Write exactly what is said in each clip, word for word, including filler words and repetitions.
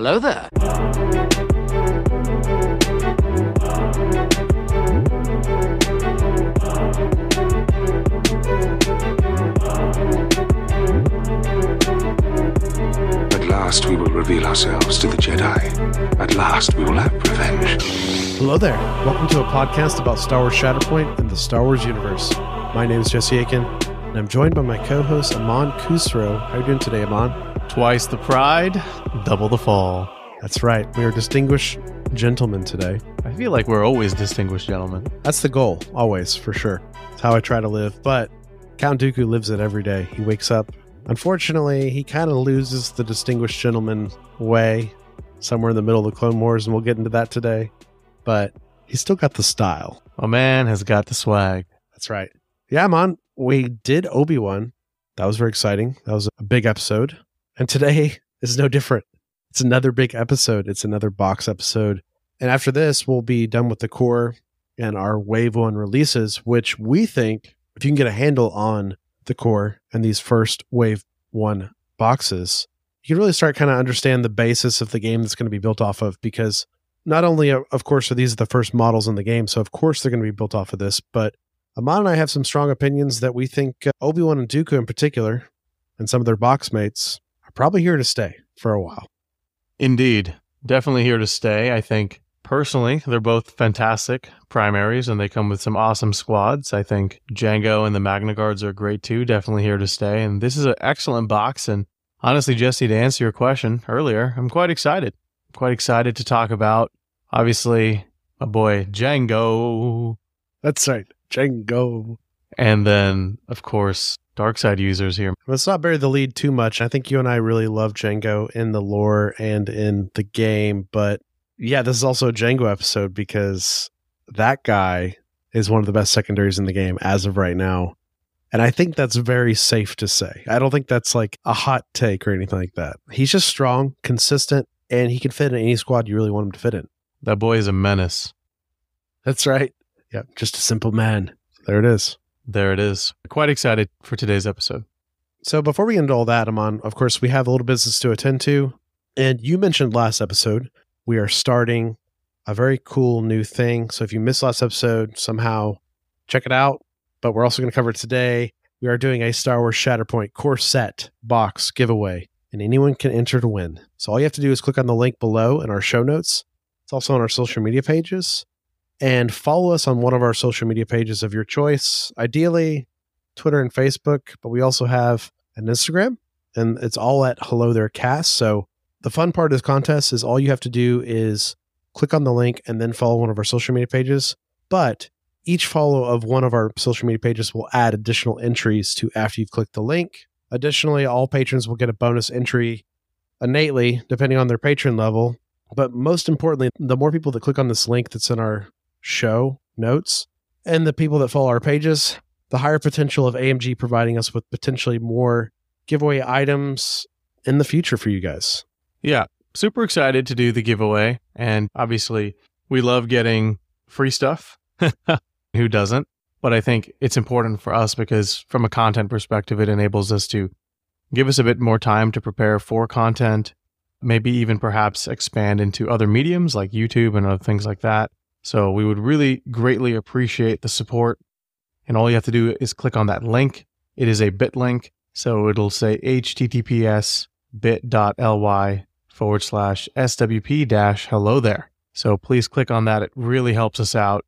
Hello there. At last we will reveal ourselves to the Jedi. At last we will have revenge. Hello there. Welcome to a podcast about Star Wars Shatterpoint and the Star Wars universe. My name is Jesse Aiken, and I'm joined by my co-host Amon Kusro. How are you doing today, Amon? Twice the pride, double the fall. That's right. We are distinguished gentlemen today. I feel like we're always distinguished gentlemen. That's the goal, always, for sure. It's how I try to live. But Count Dooku lives it every day. He wakes up. Unfortunately, he kind of loses the distinguished gentleman way somewhere in the middle of the Clone Wars, and we'll get into that today. But he's still got the style. A man has got the swag. That's right. Yeah, man. We did Obi-Wan. That was very exciting. That was a big episode. And today is no different. It's another big episode. It's another box episode. And after this, we'll be done with the core and our wave one releases, which we think, if you can get a handle on the core and these first wave one boxes, you can really start kind of understand the basis of the game that's going to be built off of, because not only, of course, are these the first models in the game, so of course they're going to be built off of this, but Amon and I have some strong opinions that we think Obi-Wan and Dooku in particular, and some of their box mates, probably here to stay for a while. Indeed. Definitely here to stay. I think personally, they're both fantastic primaries and they come with some awesome squads. I think Jango and the Magna Guards are great too. Definitely here to stay. And this is an excellent box. And honestly, Jesse, to answer your question earlier, I'm quite excited. I'm quite excited to talk about, obviously, my boy Jango. That's right. Jango. And then, of course, Dark Side users here. Let's not bury the lead too much. I think you and I really love Jango in the lore and in the game. But yeah, this is also a Jango episode because that guy is one of the best secondaries in the game as of right now. And I think that's very safe to say. I don't think that's like a hot take or anything like that. He's just strong, consistent, and he can fit in any squad you really want him to fit in. That boy is a menace. That's right. Yeah, just a simple man. There it is. There it is. Quite excited for today's episode. So before we get into all that, Amon, of course, we have a little business to attend to. And you mentioned last episode, we are starting a very cool new thing. So if you missed last episode, somehow check it out. But we're also going to cover it today. We are doing a Star Wars Shatterpoint core set box giveaway, and anyone can enter to win. So all you have to do is click on the link below in our show notes. It's also on our social media pages. And follow us on one of our social media pages of your choice, ideally Twitter and Facebook, but we also have an Instagram, and it's all at HelloThereCast. So the fun part of this contest is all you have to do is click on the link and then follow one of our social media pages. But each follow of one of our social media pages will add additional entries to after you've clicked the link. Additionally, all patrons will get a bonus entry innately, depending on their patron level. But most importantly, the more people that click on this link that's in our show notes and the people that follow our pages, the higher potential of A M G providing us with potentially more giveaway items in the future for you guys. Yeah, super excited to do the giveaway. And obviously, we love getting free stuff. Who doesn't? But I think it's important for us because from a content perspective, it enables us to give us a bit more time to prepare for content, maybe even perhaps expand into other mediums like YouTube and other things like that. So we would really greatly appreciate the support. And all you have to do is click on that link. It is a bit link. So it'll say https bit.ly forward slash swp dash hello there. So please click on that. It really helps us out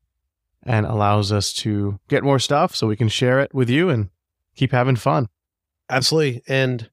and allows us to get more stuff so we can share it with you and keep having fun. Absolutely. And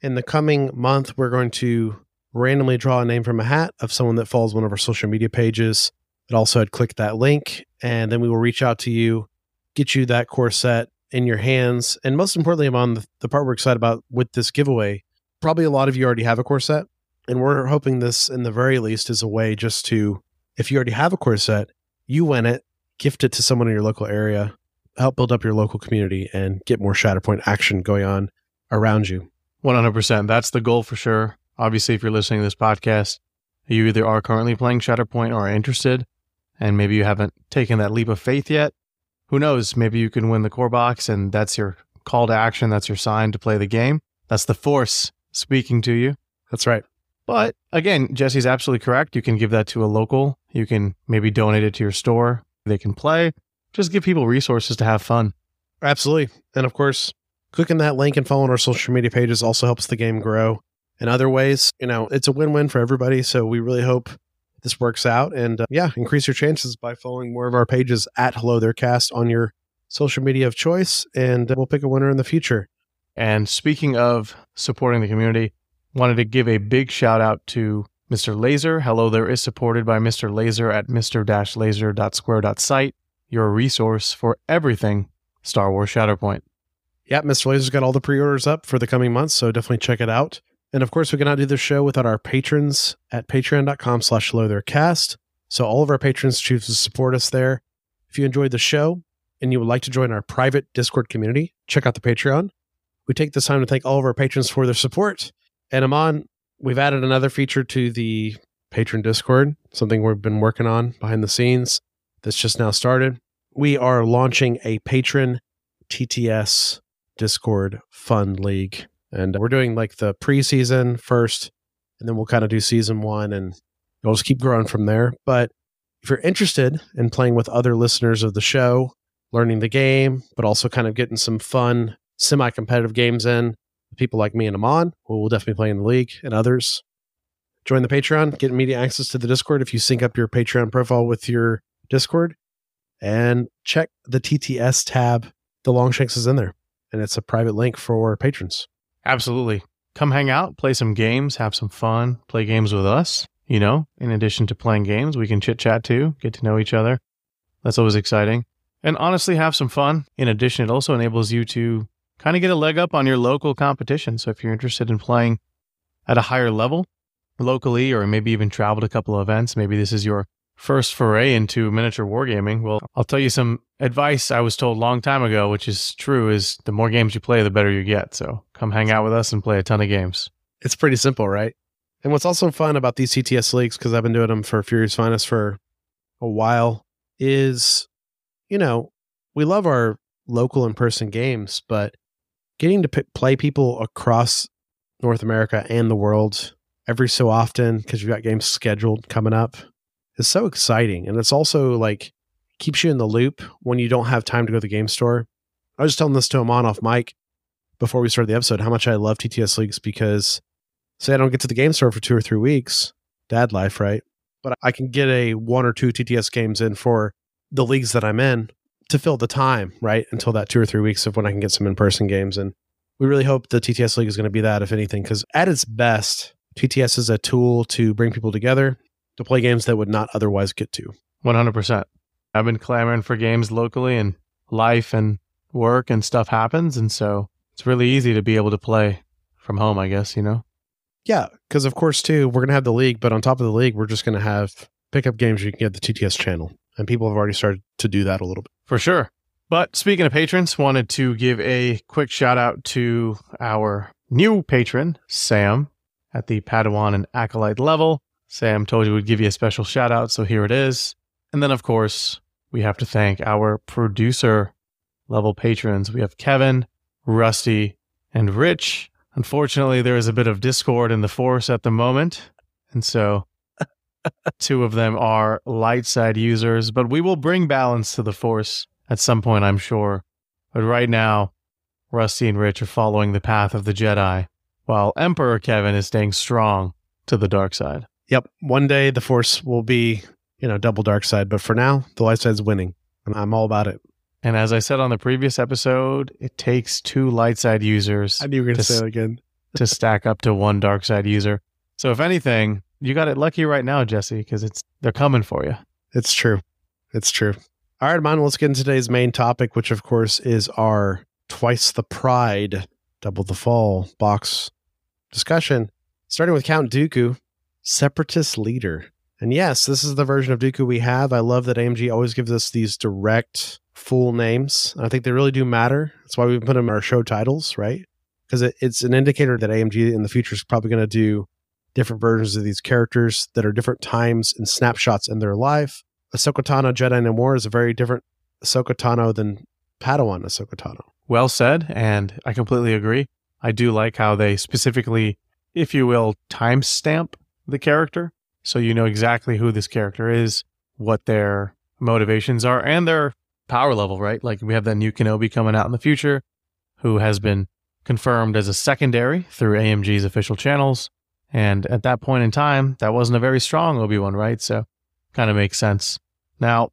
in the coming month, we're going to randomly draw a name from a hat of someone that follows one of our social media pages. It also had clicked that link, and then we will reach out to you, get you that core set in your hands. And most importantly, Amon, the, the part we're excited about with this giveaway, probably a lot of you already have a core set, and we're hoping this, in the very least, is a way just to, if you already have a core set, you win it, gift it to someone in your local area, help build up your local community, and get more Shatterpoint action going on around you. one hundred percent. That's the goal for sure. Obviously, if you're listening to this podcast, you either are currently playing Shatterpoint or are interested, and maybe you haven't taken that leap of faith yet. Who knows? Maybe you can win the core box, and that's your call to action. That's your sign to play the game. That's the Force speaking to you. That's right. But again, Jesse's absolutely correct. You can give that to a local. You can maybe donate it to your store. They can play. Just give people resources to have fun. Absolutely. And of course, clicking that link and following our social media pages also helps the game grow in other ways. You know, it's a win-win for everybody. So we really hope this works out. And uh, yeah, increase your chances by following more of our pages at HelloThereCast on your social media of choice. And uh, we'll pick a winner in the future. And speaking of supporting the community, wanted to give a big shout out to Mister Laser. Hello There is supported by Mister Laser at mister dash laser dot square dot site, your resource for everything Star Wars Shatterpoint. Yeah, Mister Laser's got all the pre-orders up for the coming months, so definitely check it out. And of course, we cannot do this show without our patrons at patreon dot com slash hello there cast. So all of our patrons choose to support us there. If you enjoyed the show and you would like to join our private Discord community, check out the Patreon. We take this time to thank all of our patrons for their support. And Amon, we've added another feature to the patron Discord, something we've been working on behind the scenes that's just now started. We are launching a patron T T S Discord fun league, and we're doing like the preseason first, and then we'll kind of do season one, and we'll just keep growing from there. But if you're interested in playing with other listeners of the show, learning the game, but also kind of getting some fun, semi-competitive games in, people like me and Amon, who will definitely play in the league, and others, join the Patreon, get immediate access to the Discord if you sync up your Patreon profile with your Discord, and check the T T S tab. The Longshanks is in there, and it's a private link for patrons. Absolutely. Come hang out, play some games, have some fun, play games with us. You know, in addition to playing games, we can chit-chat too, get to know each other. That's always exciting. And honestly, have some fun. In addition, it also enables you to kind of get a leg up on your local competition. So if you're interested in playing at a higher level locally, or maybe even traveled a couple of events, maybe this is your first foray into miniature wargaming. Well, I'll tell you some advice I was told a long time ago, which is true, is the more games you play, the better you get. So come hang out with us and play a ton of games. It's pretty simple, right? And what's also fun about these C T S leagues, because I've been doing them for Furious Finest for a while, is, you know, we love our local in-person games, but getting to p- play people across North America and the world every so often, because you've got games scheduled coming up, is so exciting. And it's also like keeps you in the loop when you don't have time to go to the game store. I was just telling this to Amon off mic before we started the episode, how much I love T T S leagues, because say I don't get to the game store for two or three weeks, dad life, right? But I can get a one or two T T S games in for the leagues that I'm in to fill the time, right? Until that two or three weeks of when I can get some in-person games. And we really hope the T T S League is going to be that, if anything, because at its best, T T S is a tool to bring people together to play games that would not otherwise get to. one hundred percent. I've been clamoring for games locally, and life and work and stuff happens. And so it's really easy to be able to play from home, I guess, you know? Yeah, because of course, too, we're going to have the league, but on top of the league, we're just going to have pickup games you can get the T T S channel. And people have already started to do that a little bit. For sure. But speaking of patrons, wanted to give a quick shout out to our new patron, Sam, at the Padawan and Acolyte level. Sam told you we'd give you a special shout out, so here it is. And then, of course, we have to thank our producer level patrons. We have Kevin, Rusty, and Rich. Unfortunately, there is a bit of discord in the force at the moment. And so two of them are light side users, but we will bring balance to the force at some point, I'm sure. But right now, Rusty and Rich are following the path of the Jedi, while Emperor Kevin is staying strong to the dark side. Yep. One day the force will be, you know, double dark side, but for now, the light side's winning, and I'm all about it. And as I said on the previous episode, it takes two light side users I knew you were going to say that again. to stack up to one dark side user. So if anything, you got it lucky right now, Jesse, because it's they're coming for you. It's true. It's true. All right, man, let's get into today's main topic, which, of course, is our twice the pride, double the fall box discussion, starting with Count Dooku, Separatist leader. And yes, this is the version of Dooku we have. I love that A M G always gives us these direct full names. I think they really do matter. That's why we put them in our show titles, right? Because it, it's an indicator that A M G in the future is probably going to do different versions of these characters that are different times and snapshots in their life. Ahsoka Tano, Jedi No More, is a very different Ahsoka Tano than Padawan Ahsoka Tano. Well said, and I completely agree. I do like how they specifically if you will, timestamp the character. So you know exactly who this character is, what their motivations are, and their power level, right? Like we have that new Kenobi coming out in the future, who has been confirmed as a secondary through A M G's official channels. And at that point in time, that wasn't a very strong Obi-Wan, right? So kind of makes sense. Now,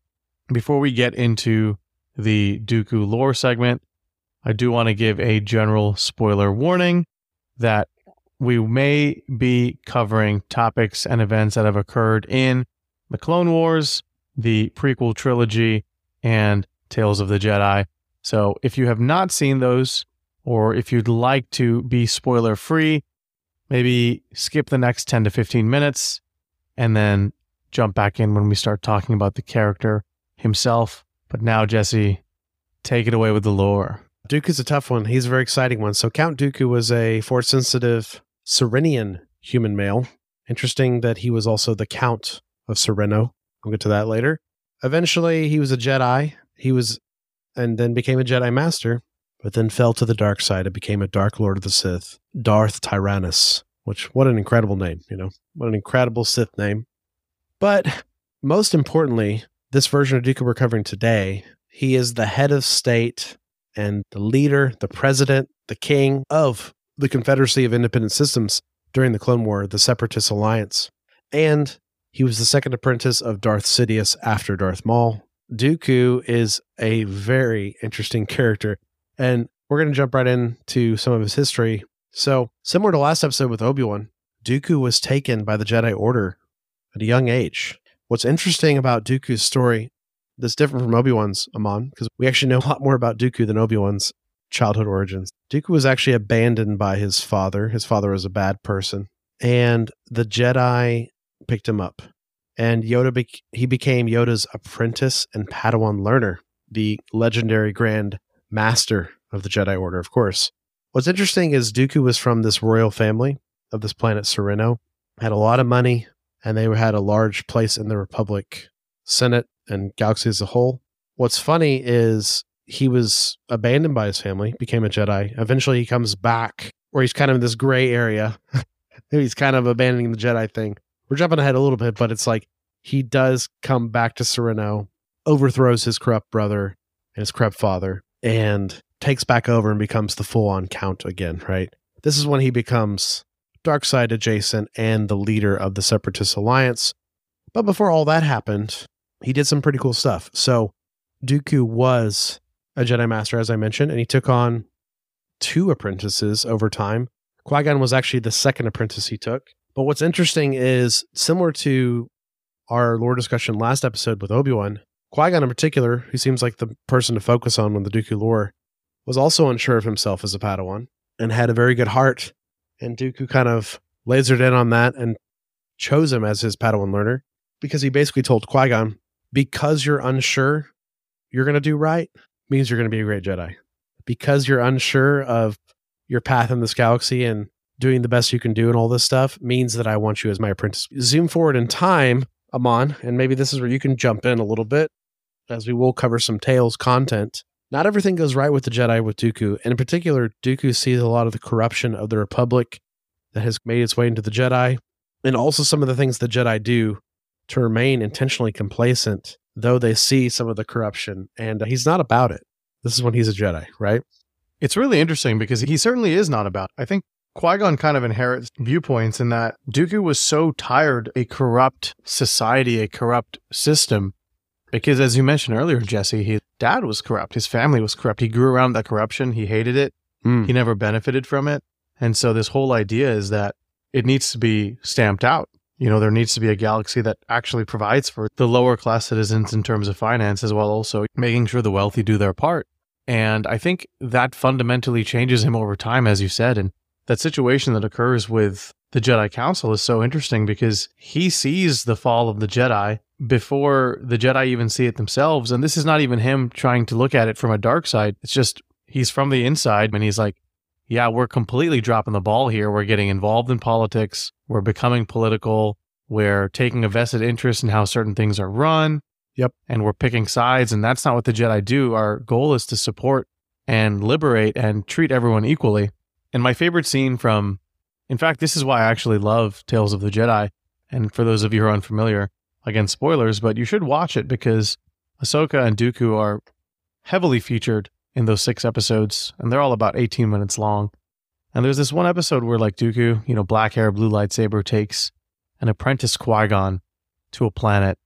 before we get into the Dooku lore segment, I do want to give a general spoiler warning that we may be covering topics and events that have occurred in the Clone Wars, the prequel trilogy, and Tales of the Jedi. So if you have not seen those, or if you'd like to be spoiler-free, maybe skip the next ten to fifteen minutes and then jump back in when we start talking about the character himself. But now, Jesse, take it away with the lore. Dooku's a tough one. He's a very exciting one. So Count Dooku was a Force-sensitive Serenian human male. Interesting that he was also the Count of Serenno. We'll get to that later. Eventually, he was a Jedi. He was, and then became a Jedi Master, but then fell to the dark side and became a Dark Lord of the Sith, Darth Tyrannus, which, what an incredible name, you know? What an incredible Sith name. But most importantly, this version of Dooku we're covering today, he is the head of state and the leader, the president, the king of the Confederacy of Independent Systems during the Clone War, the Separatist Alliance. And he was the second apprentice of Darth Sidious after Darth Maul. Dooku is a very interesting character, and we're going to jump right into some of his history. So, similar to last episode with Obi-Wan, Dooku was taken by the Jedi Order at a young age. What's interesting about Dooku's story that's different from Obi-Wan's, Amon, because we actually know a lot more about Dooku than Obi-Wan's childhood origins. Dooku was actually abandoned by his father. His father was a bad person, and the Jedi picked him up. And Yoda, be- he became Yoda's apprentice and Padawan learner, the legendary Grand Master of the Jedi Order, of course. What's interesting is Dooku was from this royal family of this planet Serenno, had a lot of money, and they had a large place in the Republic Senate and galaxy as a whole. What's funny is he was abandoned by his family, became a Jedi. Eventually he comes back, or he's kind of in this gray area. He's kind of abandoning the Jedi thing. We're jumping ahead a little bit, but it's like he does come back to Serenno, overthrows his corrupt brother and his corrupt father, and takes back over and becomes the full-on Count again, right? This is when he becomes dark side adjacent and the leader of the Separatist Alliance. But before all that happened, he did some pretty cool stuff. So Dooku was a Jedi Master, as I mentioned, and he took on two apprentices over time. Qui-Gon was actually the second apprentice he took. But what's interesting is, similar to our lore discussion last episode with Obi-Wan, Qui-Gon in particular, who seems like the person to focus on with the Dooku lore, was also unsure of himself as a Padawan and had a very good heart. And Dooku kind of lasered in on that and chose him as his Padawan learner, because he basically told Qui-Gon, because you're unsure you're going to do right means you're going to be a great Jedi. Because you're unsure of your path in this galaxy and doing the best you can do and all this stuff means that I want you as my apprentice. Zoom forward in time, Amon, and maybe this is where you can jump in a little bit, as we will cover some Tales content. Not everything goes right with the Jedi with Dooku, and in particular, Dooku sees a lot of the corruption of the Republic that has made its way into the Jedi, and also some of the things the Jedi do to remain intentionally complacent, though they see some of the corruption, and he's not about it. This is when he's a Jedi, right? It's really interesting because he certainly is not about it. I think Qui-Gon kind of inherits viewpoints in that Dooku was so tired a corrupt society, a corrupt system, because as you mentioned earlier, Jesse, his dad was corrupt. His family was corrupt. He grew around that corruption. He hated it. Mm. He never benefited from it. And so this whole idea is that it needs to be stamped out. You know, there needs to be a galaxy that actually provides for the lower class citizens in terms of finances, while also making sure the wealthy do their part. And I think that fundamentally changes him over time, as you said. And that situation that occurs with the Jedi Council is so interesting because he sees the fall of the Jedi before the Jedi even see it themselves. And this is not even him trying to look at it from a dark side. It's just he's from the inside and he's like, yeah, we're completely dropping the ball here. We're getting involved in politics. We're becoming political. We're taking a vested interest in how certain things are run. Yep. And we're picking sides. And that's not what the Jedi do. Our goal is to support and liberate and treat everyone equally. And my favorite scene from In fact, this is why I actually love Tales of the Jedi. And for those of you who are unfamiliar, again, spoilers, but you should watch it because Ahsoka and Dooku are heavily featured in those six episodes, and they're all about eighteen minutes long. And there's this one episode where, like, Dooku, you know, black hair, blue lightsaber, takes an apprentice Qui-Gon to a planet,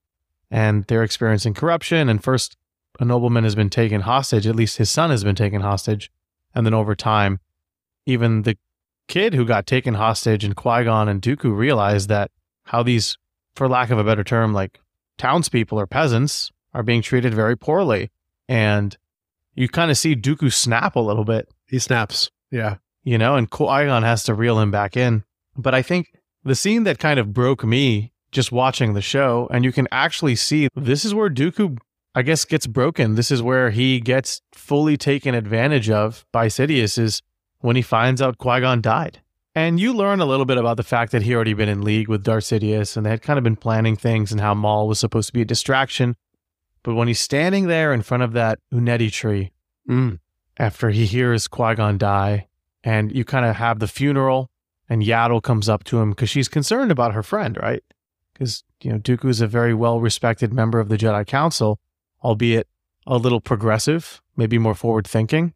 and they're experiencing corruption, and first a nobleman has been taken hostage, at least his son has been taken hostage, and then over time, even the kid who got taken hostage and Qui-Gon and Dooku realize that how these, for lack of a better term, like, townspeople or peasants are being treated very poorly. And you kind of see Dooku snap a little bit. He snaps, yeah. You know, and Qui-Gon has to reel him back in. But I think the scene that kind of broke me just watching the show, and you can actually see this is where Dooku, I guess, gets broken. This is where he gets fully taken advantage of by Sidious, is when he finds out Qui-Gon died. And you learn a little bit about the fact that he already been in league with Darth Sidious, and they had kind of been planning things, and how Maul was supposed to be a distraction. But when he's standing there in front of that Uneti tree, mm. after he hears Qui-Gon die, and you kind of have the funeral, and Yaddle comes up to him because she's concerned about her friend, right? Because, you know, Dooku is a very well-respected member of the Jedi Council, albeit a little progressive, maybe more forward-thinking.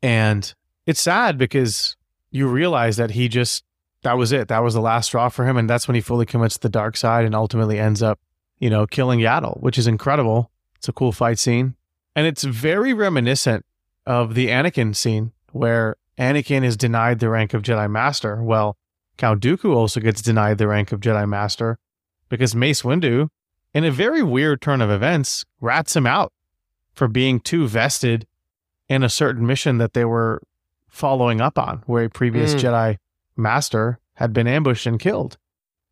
And it's sad because you realize that he just, that was it. That was the last straw for him. And that's when he fully commits to the dark side and ultimately ends up, you know, killing Yaddle, which is incredible. It's a cool fight scene. And it's very reminiscent of the Anakin scene where Anakin is denied the rank of Jedi Master. Well, Count Dooku also gets denied the rank of Jedi Master because Mace Windu, in a very weird turn of events, rats him out for being too vested in a certain mission that they were following up on, where a previous mm. Jedi Master had been ambushed and killed.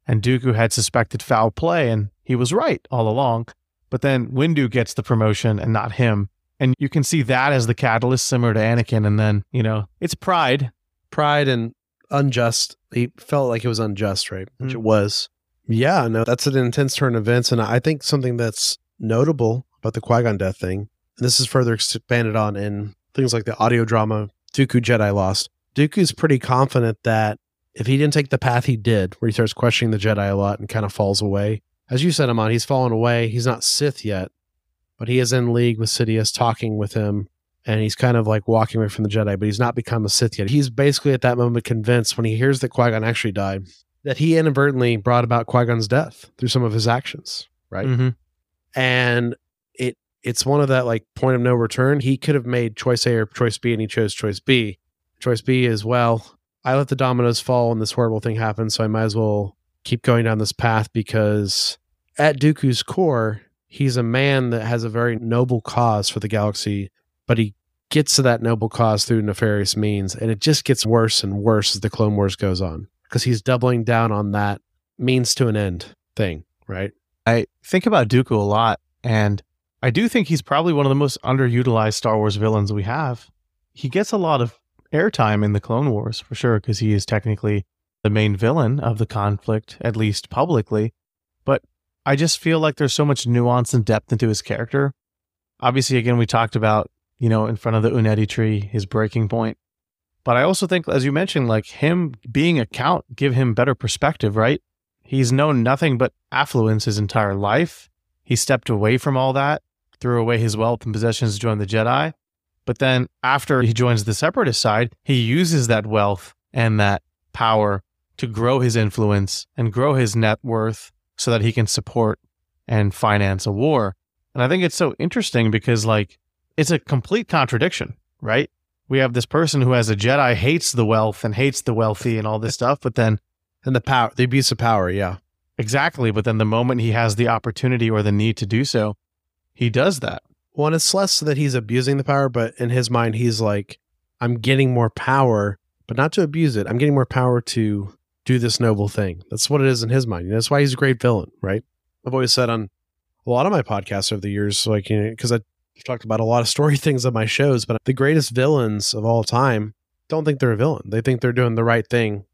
And Dooku had suspected foul play, and he was right all along. But then Windu gets the promotion and not him. And you can see that as the catalyst, similar to Anakin. And then, you know, it's pride. Pride and unjust. He felt like it was unjust, right? Which mm. it was. Yeah, no, that's an intense turn of events. And I think something that's notable about the Qui-Gon death thing, and this is further expanded on in things like the audio drama Dooku Jedi Lost, Dooku's pretty confident that if he didn't take the path he did, where he starts questioning the Jedi a lot and kind of falls away, as you said, Amon, he's fallen away. He's not Sith yet, but he is in league with Sidious, talking with him, and he's kind of like walking away from the Jedi, but he's not become a Sith yet. He's basically at that moment convinced, when he hears that Qui-Gon actually died, that he inadvertently brought about Qui-Gon's death through some of his actions, right? Mm-hmm. And it it's one of that, like, point of no return. He could have made choice A or choice B, and he chose choice B. Choice B is, well, I let the dominoes fall and this horrible thing happened, so I might as well keep going down this path, because at Dooku's core, he's a man that has a very noble cause for the galaxy, but he gets to that noble cause through nefarious means, and it just gets worse and worse as the Clone Wars goes on, because he's doubling down on that means to an end thing, right? I think about Dooku a lot, and I do think he's probably one of the most underutilized Star Wars villains we have. He gets a lot of airtime in the Clone Wars, for sure, because he is technically the main villain of the conflict, at least publicly. But I just feel like there's so much nuance and depth into his character. Obviously, again, we talked about, you know, in front of the Uneti tree, his breaking point. But I also think, as you mentioned, like, him being a count give him better perspective, right? He's known nothing but affluence his entire life. He stepped away from all that, threw away his wealth and possessions to join the Jedi. But then after he joins the Separatist side, he uses that wealth and that power to grow his influence and grow his net worth so that he can support and finance a war. And I think it's so interesting because, like, it's a complete contradiction, right? We have this person who, as a Jedi, hates the wealth and hates the wealthy and all this stuff, but then... And the power, the abuse of power, yeah. Exactly, but then the moment he has the opportunity or the need to do so, he does that. Well, and it's less that he's abusing the power, but in his mind, he's like, I'm getting more power, but not to abuse it. I'm getting more power to do this noble thing. That's what it is in his mind. That's why he's a great villain, right? I've always said on a lot of my podcasts over the years, like, you know, because I've talked about a lot of story things on my shows, but the greatest villains of all time don't think they're a villain. They think they're doing the right thing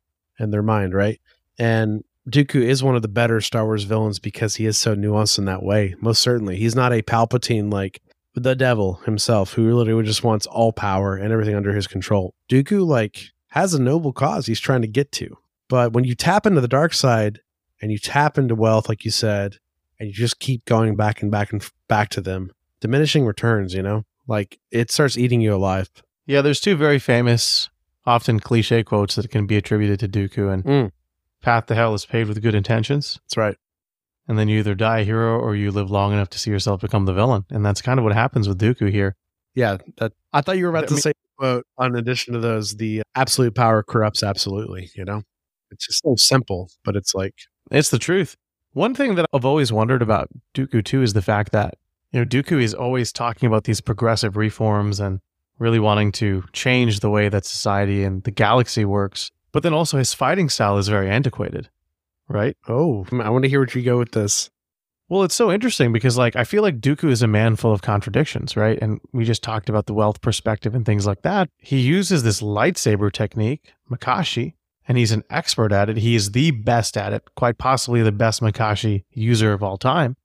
in their mind, right? And Dooku is one of the better Star Wars villains because he is so nuanced in that way. Most certainly. He's not a Palpatine, like the devil himself, who literally just wants all power and everything under his control. Dooku, like, has a noble cause he's trying to get to. But when you tap into the dark side and you tap into wealth, like you said, and you just keep going back and back and back to them, diminishing returns, you know, like it starts eating you alive. Yeah, there's two very famous, often cliche quotes that can be attributed to Dooku, and mm. path to hell is paved with good intentions. That's right. And then you either die a hero or you live long enough to see yourself become the villain. And that's kind of what happens with Dooku here. Yeah. That, I thought you were about I to mean, say, quote, on addition to those, the absolute power corrupts absolutely, you know? It's just so simple, but it's like... It's the truth. One thing that I've always wondered about Dooku, too, is the fact that, you know, Dooku is always talking about these progressive reforms and really wanting to change the way that society and the galaxy works. But then also his fighting style is very antiquated, right? Oh, I want to hear where you go with this. Well, it's so interesting because, like, I feel like Dooku is a man full of contradictions, right? And we just talked about the wealth perspective and things like that. He uses this lightsaber technique, Makashi, and he's an expert at it. He is the best at it, quite possibly the best Makashi user of all time.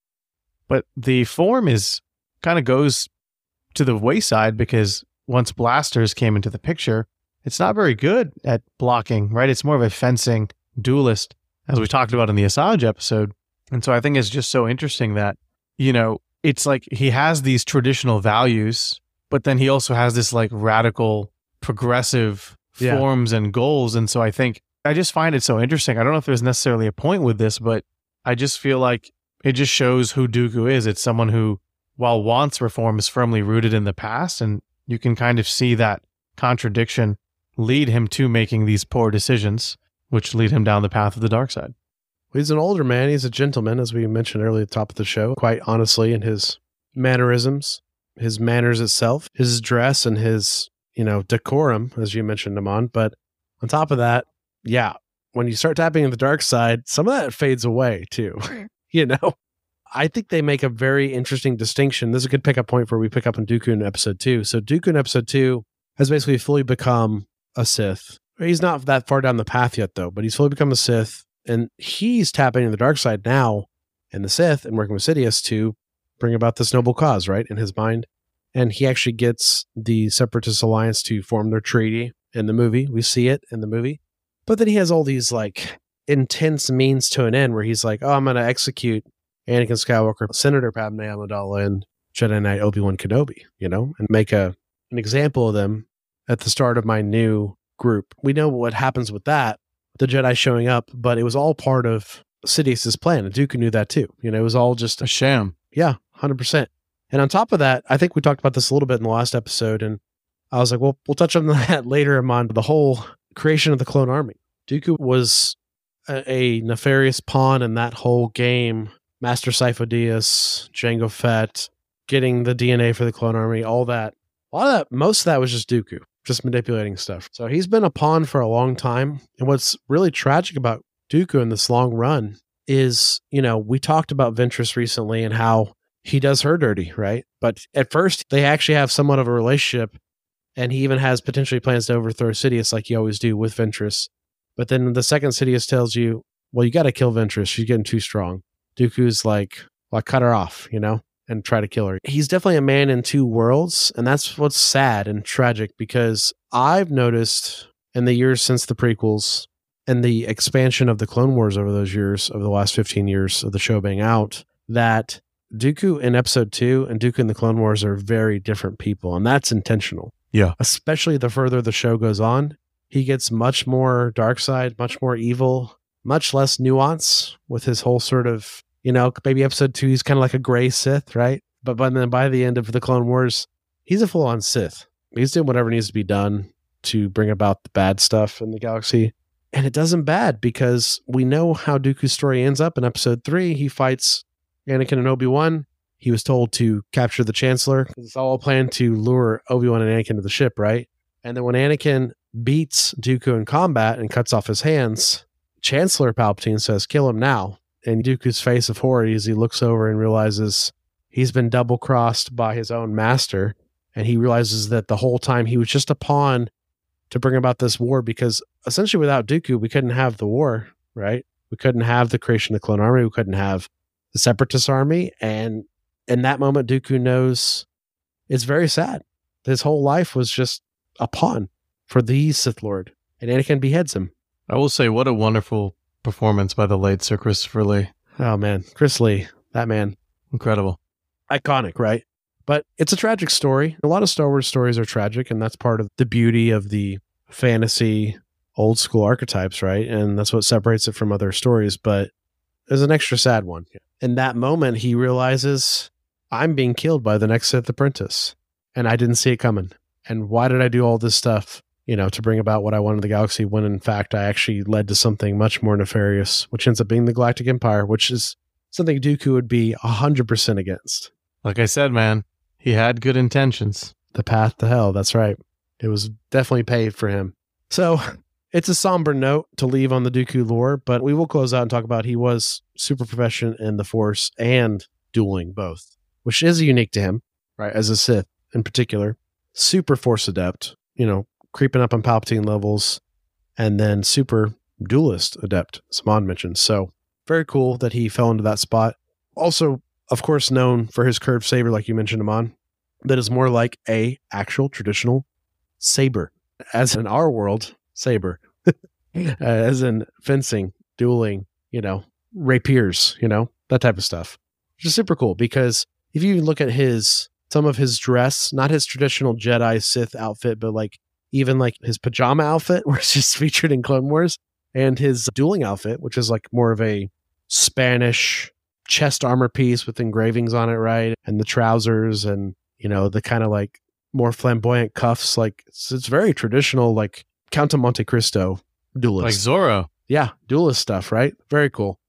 But the form is kind of goes to the wayside because once blasters came into the picture, it's not very good at blocking, right? It's more of a fencing duelist, as we talked about in the Asajj episode. And so I think it's just so interesting that, you know, it's like he has these traditional values, but then he also has this like radical, progressive yeah. forms and goals. And so I think I just find it so interesting. I don't know if there's necessarily a point with this, but I just feel like it just shows who Dooku is. It's someone who, while wants reform, is firmly rooted in the past. And you can kind of see that contradiction lead him to making these poor decisions, which lead him down the path of the dark side. He's an older man. He's a gentleman, as we mentioned earlier at the top of the show, quite honestly, in his mannerisms, his manners itself, his dress, and his, you know, decorum, as you mentioned, Amon. But on top of that, yeah, when you start tapping in the dark side, some of that fades away too, you know? I think they make a very interesting distinction. This is a good pickup point for we pick up on Dooku in episode two. So Dooku in episode two has basically fully become a Sith. He's not that far down the path yet, though, but he's fully become a Sith. And he's tapping into the dark side now and the Sith and working with Sidious to bring about this noble cause, right, in his mind. And he actually gets the Separatist Alliance to form their treaty in the movie. We see it in the movie. But then he has all these, like, intense means to an end where he's like, oh, I'm going to execute Anakin Skywalker, Senator Padme Amidala, and Jedi Knight Obi-Wan Kenobi, you know, and make a an example of them at the start of my new group. We know what happens with that. The Jedi showing up, but it was all part of Sidious's plan, and Dooku knew that too. You know, it was all just a sham. Yeah, one hundred percent. And on top of that, I think we talked about this a little bit in the last episode, and I was like, well, we'll touch on that later, Amon, the whole creation of the clone army. Dooku was a, a nefarious pawn in that whole game. Master Sifo-Dyas, Jango Fett, getting the D N A for the clone army, all that. All that, most of that was just Dooku. Just manipulating stuff. So he's been a pawn for a long time. And what's really tragic about Dooku in this long run is, you know, we talked about Ventress recently and how he does her dirty, right? But at first, they actually have somewhat of a relationship, and he even has potentially plans to overthrow Sidious like you always do with Ventress. But then the second Sidious tells you, well, you got to kill Ventress. She's getting too strong. Dooku's like, well, I cut her off, you know? And try to kill her. He's definitely a man in two worlds, and that's what's sad and tragic, because I've noticed in the years since the prequels and the expansion of the Clone Wars over those years, over the last fifteen years of the show being out, that Dooku in episode two and Dooku in the Clone Wars are very different people, and that's intentional. Yeah. Especially the further the show goes on, he gets much more dark side, much more evil, much less nuance with his whole sort of, you know, maybe episode two, he's kind of like a gray Sith, right? But, but then by the end of the Clone Wars, he's a full-on Sith. He's doing whatever needs to be done to bring about the bad stuff in the galaxy. And it doesn't bad, because we know how Dooku's story ends up in episode three. He fights Anakin and Obi-Wan. He was told to capture the Chancellor. It's all a plan to lure Obi-Wan and Anakin to the ship, right? And then when Anakin beats Dooku in combat and cuts off his hands, Chancellor Palpatine says, kill him now. And Dooku's face of horror as he looks over and realizes he's been double-crossed by his own master. And he realizes that the whole time he was just a pawn to bring about this war, because essentially without Dooku, we couldn't have the war, right? We couldn't have the creation of the clone army. We couldn't have the Separatist army. And in that moment, Dooku knows it's very sad. His whole life was just a pawn for the Sith Lord. And Anakin beheads him. I will say, what a wonderful performance by the late Sir Christopher Lee. Oh, man. Chris Lee, that man. Incredible. Iconic, right? But it's a tragic story. A lot of Star Wars stories are tragic, and that's part of the beauty of the fantasy old school archetypes, right? And that's what separates it from other stories. But there's an extra sad one. In that moment, he realizes, I'm being killed by the next Sith apprentice, and I didn't see it coming. And why did I do all this stuff, you know, to bring about what I wanted the galaxy, when in fact I actually led to something much more nefarious, which ends up being the Galactic Empire, which is something Dooku would be one hundred percent against. Like I said, man, he had good intentions. The path to hell, that's right. It was definitely paved for him. So it's a somber note to leave on the Dooku lore, but we will close out and talk about he was super proficient in the Force and dueling both, which is unique to him, right, as a Sith in particular. Super Force adept, you know, creeping up on Palpatine levels, and then super duelist adept, as Amon mentioned. So very cool that he fell into that spot. Also, of course, known for his curved saber, like you mentioned, Amon, that is more like a actual traditional saber, as in our world, saber, as in fencing, dueling, you know, rapiers, you know, that type of stuff. Which is super cool, because if you even look at his, some of his dress, not his traditional Jedi Sith outfit, but like even like his pajama outfit, which is featured in Clone Wars, and his dueling outfit, which is like more of a Spanish chest armor piece with engravings on it, right? And the trousers and, you know, the kind of like more flamboyant cuffs. Like it's, it's very traditional, like Count of Monte Cristo duelist. Like Zorro. Yeah, duelist stuff, right? Very cool.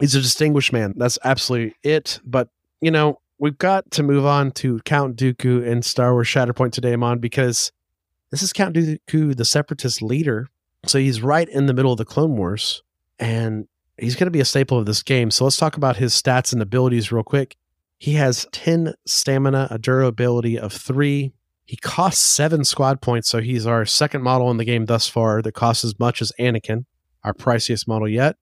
He's a distinguished man. That's absolutely it. But, you know, we've got to move on to Count Dooku in Star Wars Shatterpoint today, Amon, because this is Count Dooku, the Separatist leader. So he's right in the middle of the Clone Wars, and he's going to be a staple of this game. So let's talk about his stats and abilities real quick. He has ten stamina, a durability of three. He costs seven squad points, so he's our second model in the game thus far that costs as much as Anakin, our priciest model yet,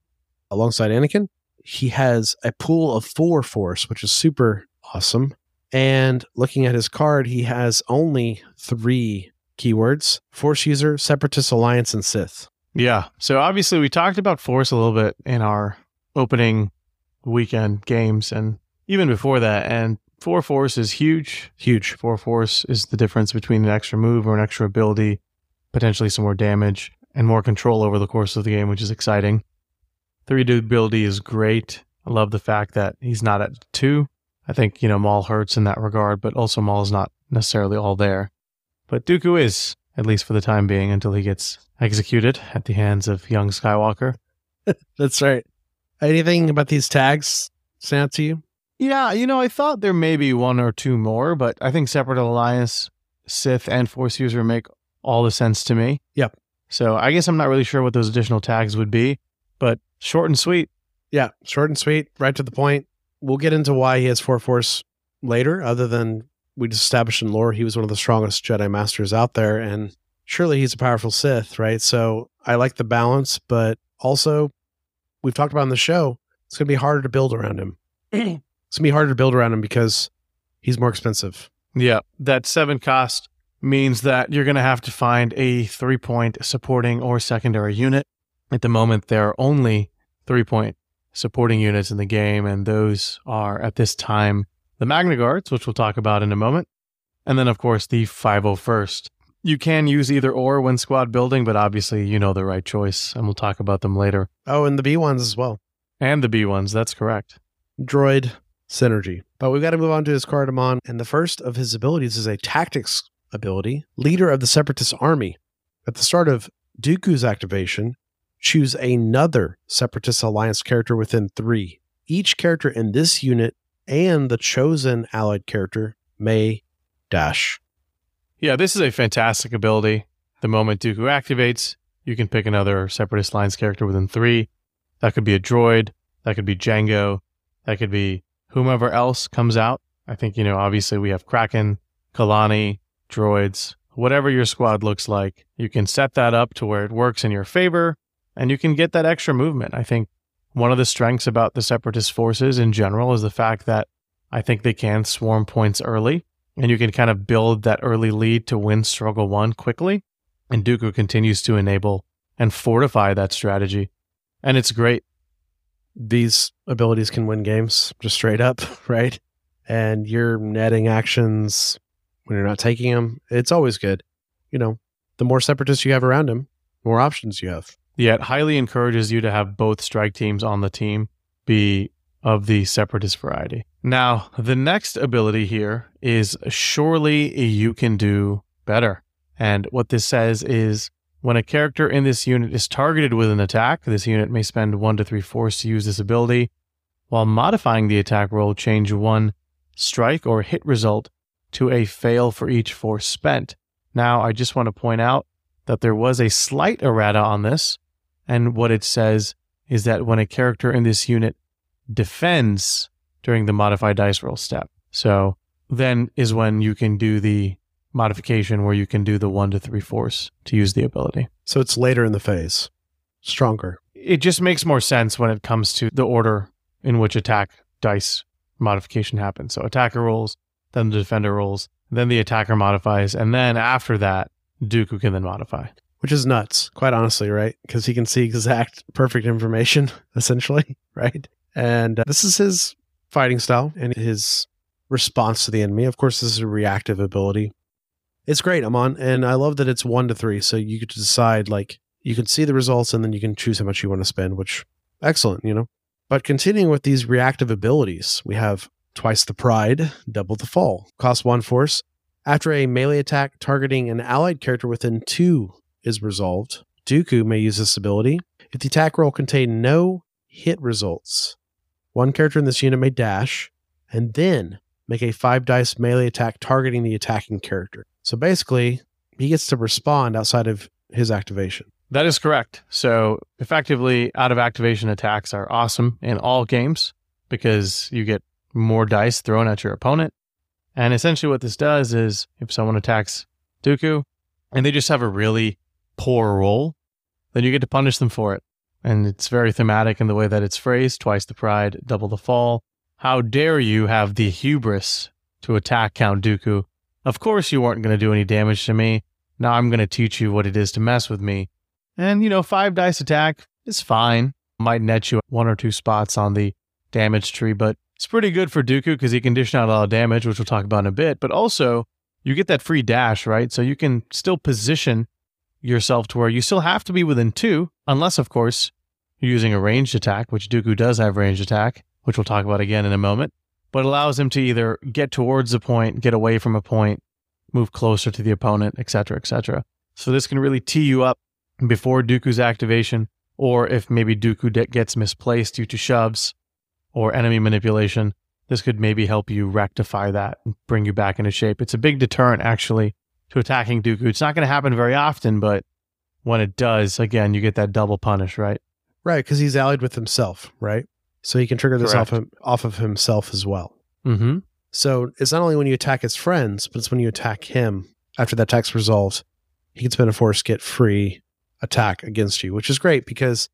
alongside Anakin. He has a pool of four force, which is super awesome. And looking at his card, he has only three keywords: Force User, Separatist Alliance, and Sith. Yeah. So obviously we talked about Force a little bit in our opening weekend games and even before that. And four Force is huge. Huge. Four Force is the difference between an extra move or an extra ability, potentially some more damage and more control over the course of the game, which is exciting. Three durability is great. I love the fact that he's not at two. I think, you know, Maul hurts in that regard, but also Maul is not necessarily all there. But Dooku is, at least for the time being, until he gets executed at the hands of young Skywalker. That's right. Anything about these tags stand out to you? Yeah, you know, I thought there may be one or two more, but I think Separate Alliance, Sith, and Force User make all the sense to me. Yep. So I guess I'm not really sure what those additional tags would be, but short and sweet. Yeah, short and sweet, right to the point. We'll get into why he has four Force later, other than we just established in lore, he was one of the strongest Jedi Masters out there, and surely he's a powerful Sith, right? So I like the balance, but also, we've talked about on the show, it's going to be harder to build around him. It's going to be harder to build around him because he's more expensive. Yeah, that seven cost means that you're going to have to find a three-point supporting or secondary unit. At the moment, there are only three-point supporting units in the game, and those are, at this time, the Magna Guards, which we'll talk about in a moment, and then, of course, the five oh first. You can use either or when squad building, but obviously you know the right choice, and we'll talk about them later. Oh, and the B ones as well. And the B ones, that's correct. Droid synergy. But we've got to move on to his card, Amon, and the first of his abilities is a tactics ability, Leader of the Separatist Army. At the start of Dooku's activation, choose another Separatist Alliance character within three. Each character in this unit and the chosen allied character may dash. Yeah, this is a fantastic ability. The moment Dooku activates, you can pick another Separatist Alliance character within three. That could be a droid. That could be Jango. That could be whomever else comes out. I think, you know, obviously we have Kraken, Kalani, droids. Whatever your squad looks like, you can set that up to where it works in your favor, and you can get that extra movement. I think one of the strengths about the Separatist forces in general is the fact that I think they can swarm points early, and you can kind of build that early lead to win Struggle one quickly, and Dooku continues to enable and fortify that strategy. And it's great. These abilities can win games, just straight up, right? And you're netting actions when you're not taking them. It's always good. You know, the more separatists you have around him, the more options you have. Yeah, it highly encourages you to have both strike teams on the team be of the separatist variety. Now, the next ability here is surely you can do better. And what this says is when a character in this unit is targeted with an attack, this unit may spend one to three force to use this ability. While modifying the attack roll, change one strike or hit result to a fail for each force spent. Now, I just want to point out that there was a slight errata on this, and what it says is that when a character in this unit defends during the modified dice roll step, so then is when you can do the modification where you can do the one to three force to use the ability. So it's later in the phase, stronger. It just makes more sense when it comes to the order in which attack dice modification happens. So attacker rolls, then the defender rolls, then the attacker modifies, and then after that, Dooku can then modify. Which is nuts, quite honestly, right? Because he can see exact perfect information, essentially, right? And uh, this is his fighting style and his response to the enemy. Of course, this is a reactive ability. It's great, Amon, and I love that it's one to three, so you could decide, like, you can see the results and then you can choose how much you want to spend, which, excellent, you know? But continuing with these reactive abilities, we have twice the pride, double the fall. Cost one force. After a melee attack targeting an allied character within two is resolved, Dooku may use this ability. If the attack roll contained no hit results, one character in this unit may dash and then make a five dice melee attack targeting the attacking character. So basically, he gets to respond outside of his activation. That is correct. So effectively, out of activation attacks are awesome in all games because you get more dice thrown at your opponent. And essentially what this does is if someone attacks Dooku and they just have a really poor roll, then you get to punish them for it. And it's very thematic in the way that it's phrased, twice the pride, double the fall. How dare you have the hubris to attack Count Dooku? Of course you weren't going to do any damage to me. Now I'm going to teach you what it is to mess with me. And, you know, five dice attack is fine. Might net you one or two spots on the damage tree, but it's pretty good for Dooku because he can dish out a lot of damage, which we'll talk about in a bit. But also, you get that free dash, right? So you can still position yourself to where you still have to be within two, unless, of course, you're using a ranged attack, which Dooku does have ranged attack, which we'll talk about again in a moment. But it allows him to either get towards a point, get away from a point, move closer to the opponent, et cetera, et cetera. So this can really tee you up before Dooku's activation, or if maybe Dooku de- gets misplaced due to shoves, or enemy manipulation, this could maybe help you rectify that and bring you back into shape. It's a big deterrent, actually, to attacking Dooku. It's not going to happen very often, but when it does, again, you get that double punish, right? Right, because he's allied with himself, right? So he can trigger this off of, off of himself as well. Mm-hmm. So it's not only when you attack his friends, but it's when you attack him. After that attack's resolved, he can spend a force, get free attack against you, which is great because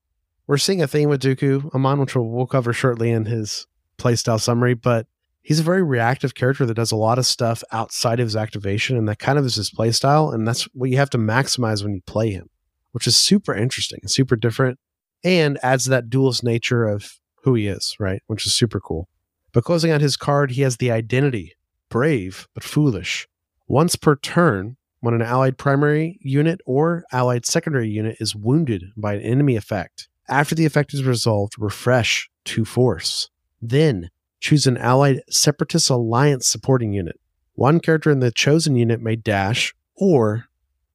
we're seeing a theme with Dooku, Amon, which we'll cover shortly in his playstyle summary, but he's a very reactive character that does a lot of stuff outside of his activation, and that kind of is his playstyle, and that's what you have to maximize when you play him, which is super interesting, super different, and adds that duelist nature of who he is, right? Which is super cool. But closing out his card, he has the identity, brave but foolish. Once per turn, when an allied primary unit or allied secondary unit is wounded by an enemy effect, after the effect is resolved, refresh two force. Then, choose an allied Separatist Alliance supporting unit. One character in the chosen unit may dash or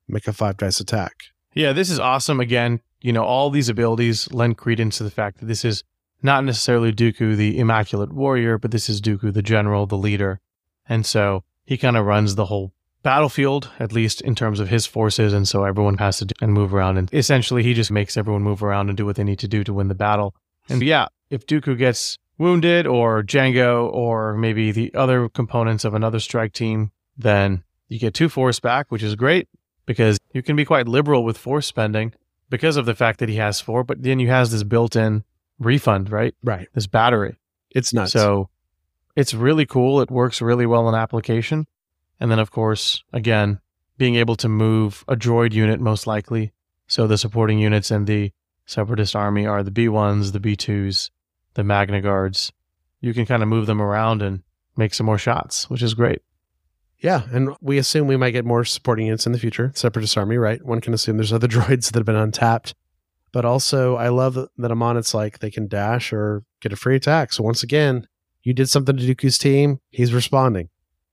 make a five-dice attack. Yeah, this is awesome. Again, you know, all these abilities lend credence to the fact that this is not necessarily Dooku the Immaculate Warrior, but this is Dooku the General, the leader. And so, he kind of runs the whole battlefield, at least in terms of his forces, and so everyone has to do and move around, and essentially he just makes everyone move around and do what they need to do to win the battle. And yeah, if Dooku gets wounded or Jango or maybe the other components of another strike team, then you get two force back, which is great because you can be quite liberal with force spending because of the fact that he has four, but then you has this built-in refund, right? Right. This battery. It's nuts. So it's really cool. It works really well in application. And then, of course, again, being able to move a droid unit, most likely, So the supporting units in the Separatist Army are the B ones, the B twos, the Magna Guards. You can kind of move them around and make some more shots, which is great. Yeah, and we assume we might get more supporting units in the future. Separatist Army, right? One can assume there's other droids that have been untapped. But also, I love that Amon, it's like they can dash or get a free attack. So once again, you did something to Dooku's team, he's responding.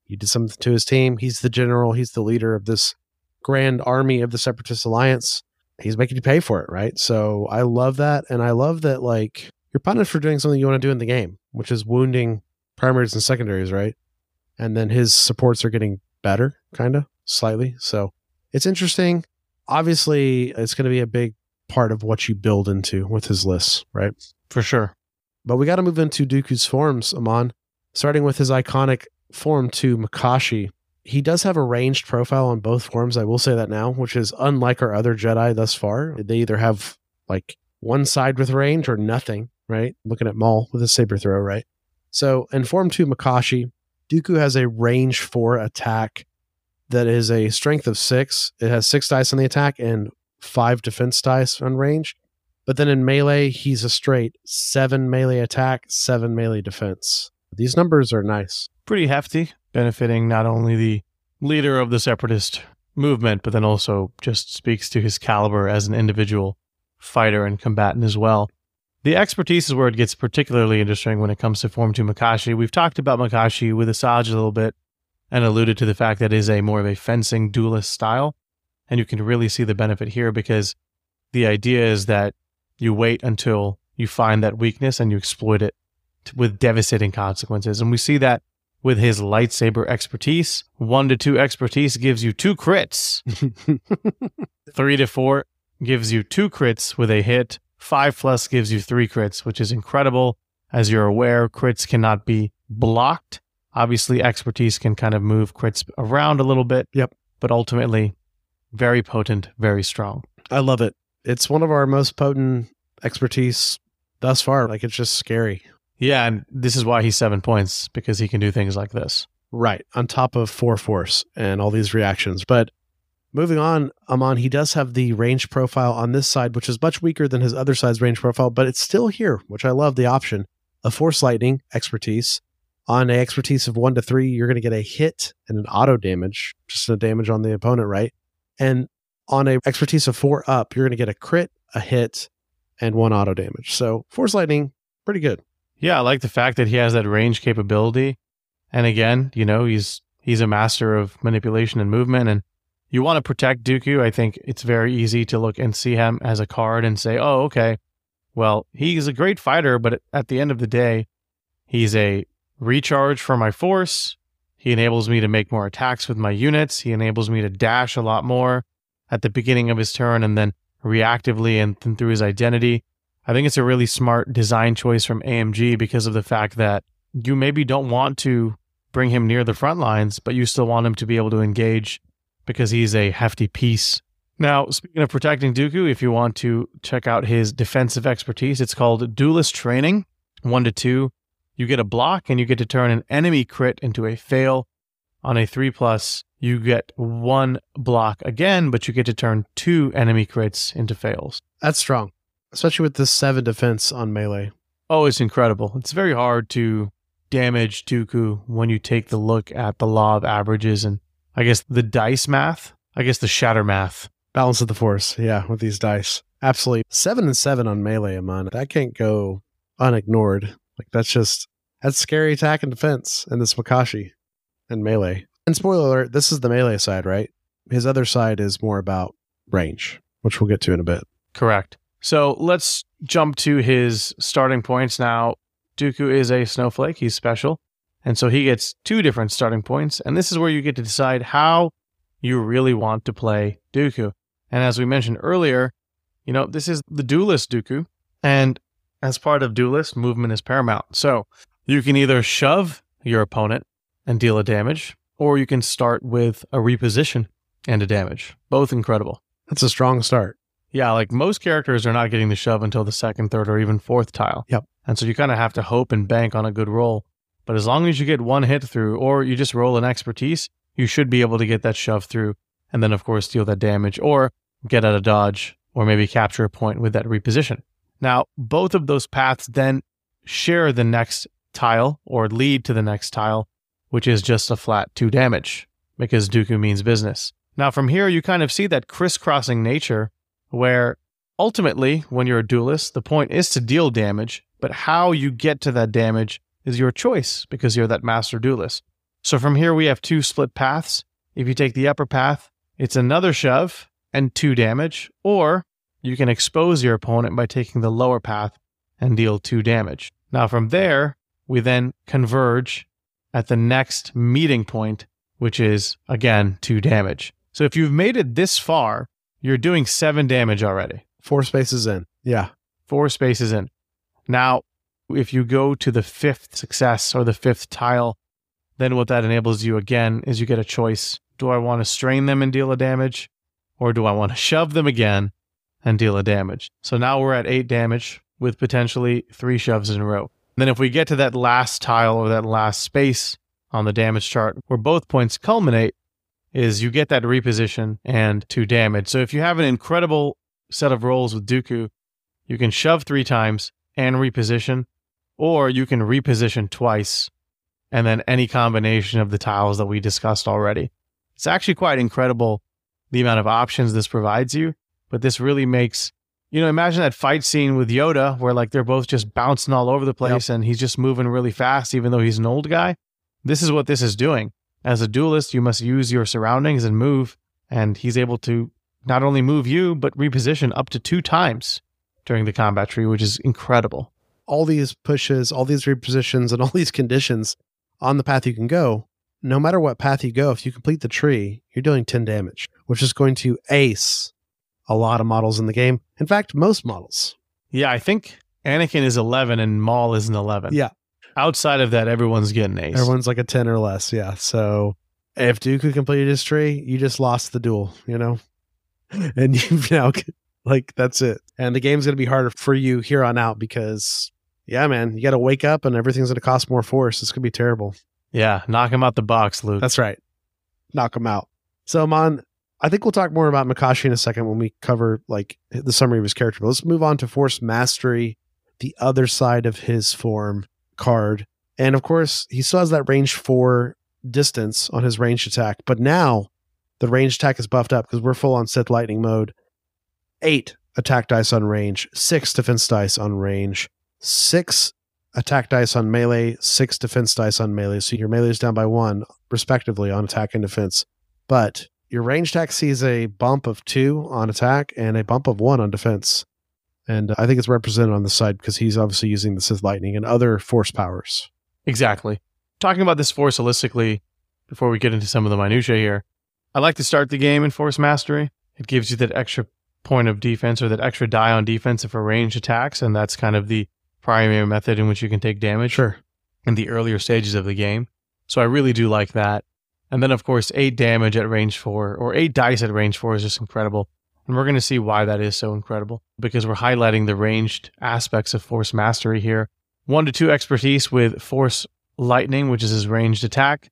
You did something to his team, he's the general, he's the leader of this grand army of the Separatist Alliance. He's making you pay for it, right? So I love that, and I love that, like, you're punished for doing something you want to do in the game, which is wounding primaries and secondaries, right? And then his supports are getting better, kind of, slightly. So it's interesting. Obviously, it's going to be a big part of what you build into with his lists, right? For sure. But we got to move into Dooku's forms, Amon, starting with his iconic form two, Makashi. He does have a ranged profile on both forms, I will say that now, which is unlike our other Jedi thus far. They either have, like, one side with range or nothing, right? Looking at Maul with a saber throw, right? So in Form two Makashi, Dooku has a range four attack that is a strength of six. It has six dice on the attack and five defense dice on range. But then in melee, he's a straight seven melee attack, seven melee defense. These numbers are nice. Pretty hefty, benefiting not only the leader of the separatist movement, but then also just speaks to his caliber as an individual fighter and combatant as well. The expertise is where it gets particularly interesting when it comes to Form two Makashi. We've talked about Makashi with Asajj a little bit and alluded to the fact that it is a more of a fencing duelist style. And you can really see the benefit here because the idea is that you wait until you find that weakness and you exploit it with devastating consequences. And we see that with his lightsaber expertise. One to two expertise gives you two crits. Three to four gives you two crits with a hit. Five plus gives you three crits, which is incredible. As you're aware, crits cannot be blocked. Obviously, expertise can kind of move crits around a little bit. Yep. But ultimately, very potent, very strong. I love it. It's one of our most potent expertise thus far. Like, it's just scary. Yeah, and this is why he's seven points, because he can do things like this. Right, on top of four force and all these reactions. But moving on, Amon, he does have the range profile on this side, which is much weaker than his other side's range profile, but it's still here, which I love the option of Force Lightning expertise. On an expertise of one to three, you're going to get a hit and an auto damage, just a damage on the opponent, right? And on an expertise of four up, you're going to get a crit, a hit, and one auto damage. So Force Lightning, pretty good. Yeah, I like the fact that he has that range capability. And again, you know, he's he's a master of manipulation and movement, and you want to protect Dooku. I think it's very easy to look and see him as a card and say, oh, okay, well, he's a great fighter, but at the end of the day, he's a recharge for my force. He enables me to make more attacks with my units. He enables me to dash a lot more at the beginning of his turn and then reactively and th- through his identity. I think it's a really smart design choice from A M G because of the fact that you maybe don't want to bring him near the front lines, but you still want him to be able to engage because he's a hefty piece. Now, speaking of protecting Dooku, if you want to check out his defensive expertise, it's called Duelist Training, one to two. You get a block, and you get to turn an enemy crit into a fail. On a three plus, you get one block again, but you get to turn two enemy crits into fails. That's strong, especially with the seven defense on melee. Oh, it's incredible. It's very hard to damage Dooku when you take the look at the law of averages and I guess the dice math. I guess the shatter math. Balance of the force. Yeah, with these dice. Absolutely. Seven and seven on melee, Amon. That can't go unignored. Like, that's just, that's scary attack and defense in this Makashi and melee. And spoiler alert, this is the melee side, right? His other side is more about range, which we'll get to in a bit. Correct. So let's jump to his starting points now. Dooku is a snowflake. He's special. And so he gets two different starting points, and this is where you get to decide how you really want to play Dooku. And as we mentioned earlier, you know, this is the duelist Dooku, and as part of duelist, movement is paramount. So you can either shove your opponent and deal a damage, or you can start with a reposition and a damage. Both incredible. That's a strong start. Yeah, like most characters are not getting the shove until the second, third, or even fourth tile. Yep. And so you kind of have to hope and bank on a good roll. But as long as you get one hit through, or you just roll an expertise, you should be able to get that shove through, and then, of course, deal that damage, or get out of dodge or maybe capture a point with that reposition. Now, both of those paths then share the next tile or lead to the next tile, which is just a flat two damage because Dooku means business. Now, from here, you kind of see that crisscrossing nature where ultimately, when you're a duelist, the point is to deal damage, but how you get to that damage is your choice because you're that master duelist. So from here, we have two split paths. If you take the upper path, it's another shove and two damage, or you can expose your opponent by taking the lower path and deal two damage. Now from there, we then converge at the next meeting point, which is, again, two damage. So if you've made it this far, you're doing seven damage already. Four spaces in. Yeah. Four spaces in. Now, if you go to the fifth success or the fifth tile, then what that enables you, again, is you get a choice. Do I want to strain them and deal a damage? Or do I want to shove them again and deal a damage? So now we're at eight damage with potentially three shoves in a row. And then if we get to that last tile or that last space on the damage chart where both points culminate, is you get that reposition and two damage. So if you have an incredible set of rolls with Dooku, you can shove three times and reposition, or you can reposition twice, and then any combination of the tiles that we discussed already. It's actually quite incredible the amount of options this provides you, but this really makes, you know, imagine that fight scene with Yoda where like they're both just bouncing all over the place, yep, and he's just moving really fast even though he's an old guy. This is what this is doing. As a duelist, you must use your surroundings and move, and he's able to not only move you, but reposition up to two times during the combat tree, which is incredible. All these pushes, all these repositions, and all these conditions on the path you can go, no matter what path you go, if you complete the tree, you're doing ten damage, which is going to ace a lot of models in the game. In fact, most models. Yeah, I think Anakin is eleven and Maul is an eleven. Yeah. Outside of that, everyone's getting ace. Everyone's like a ten or less, yeah. So if Dooku completed his tree, you just lost the duel, you know? And you've now, like, that's it. And the game's going to be harder for you here on out because, yeah, man, you got to wake up and everything's going to cost more force. It's going to be terrible. Yeah, knock him out the box, Luke. That's right. Knock him out. So, Amon, I think we'll talk more about Makashi in a second when we cover, like, the summary of his character. But let's move on to Force Mastery, the other side of his form card. And of course, he still has that range four distance on his ranged attack, but now the ranged attack is buffed up because we're full on Sith Lightning mode. Eight attack dice on range, six defense dice on range, six attack dice on melee, six defense dice on melee. So your melee is down by one, respectively, on attack and defense. But your ranged attack sees a bump of two on attack and a bump of one on defense. And I think it's represented on the side because he's obviously using the Sith Lightning and other Force powers. Exactly. Talking about this Force holistically, before we get into some of the minutiae here, I like to start the game in Force Mastery. It gives you that extra point of defense or that extra die on defense for ranged attacks, and that's kind of the primary method in which you can take damage, sure, in the earlier stages of the game. So I really do like that. And then, of course, eight damage at range four, or eight dice at range four is just incredible. And we're going to see why that is so incredible, because we're highlighting the ranged aspects of Force Mastery here. One to two expertise with Force Lightning, which is his ranged attack.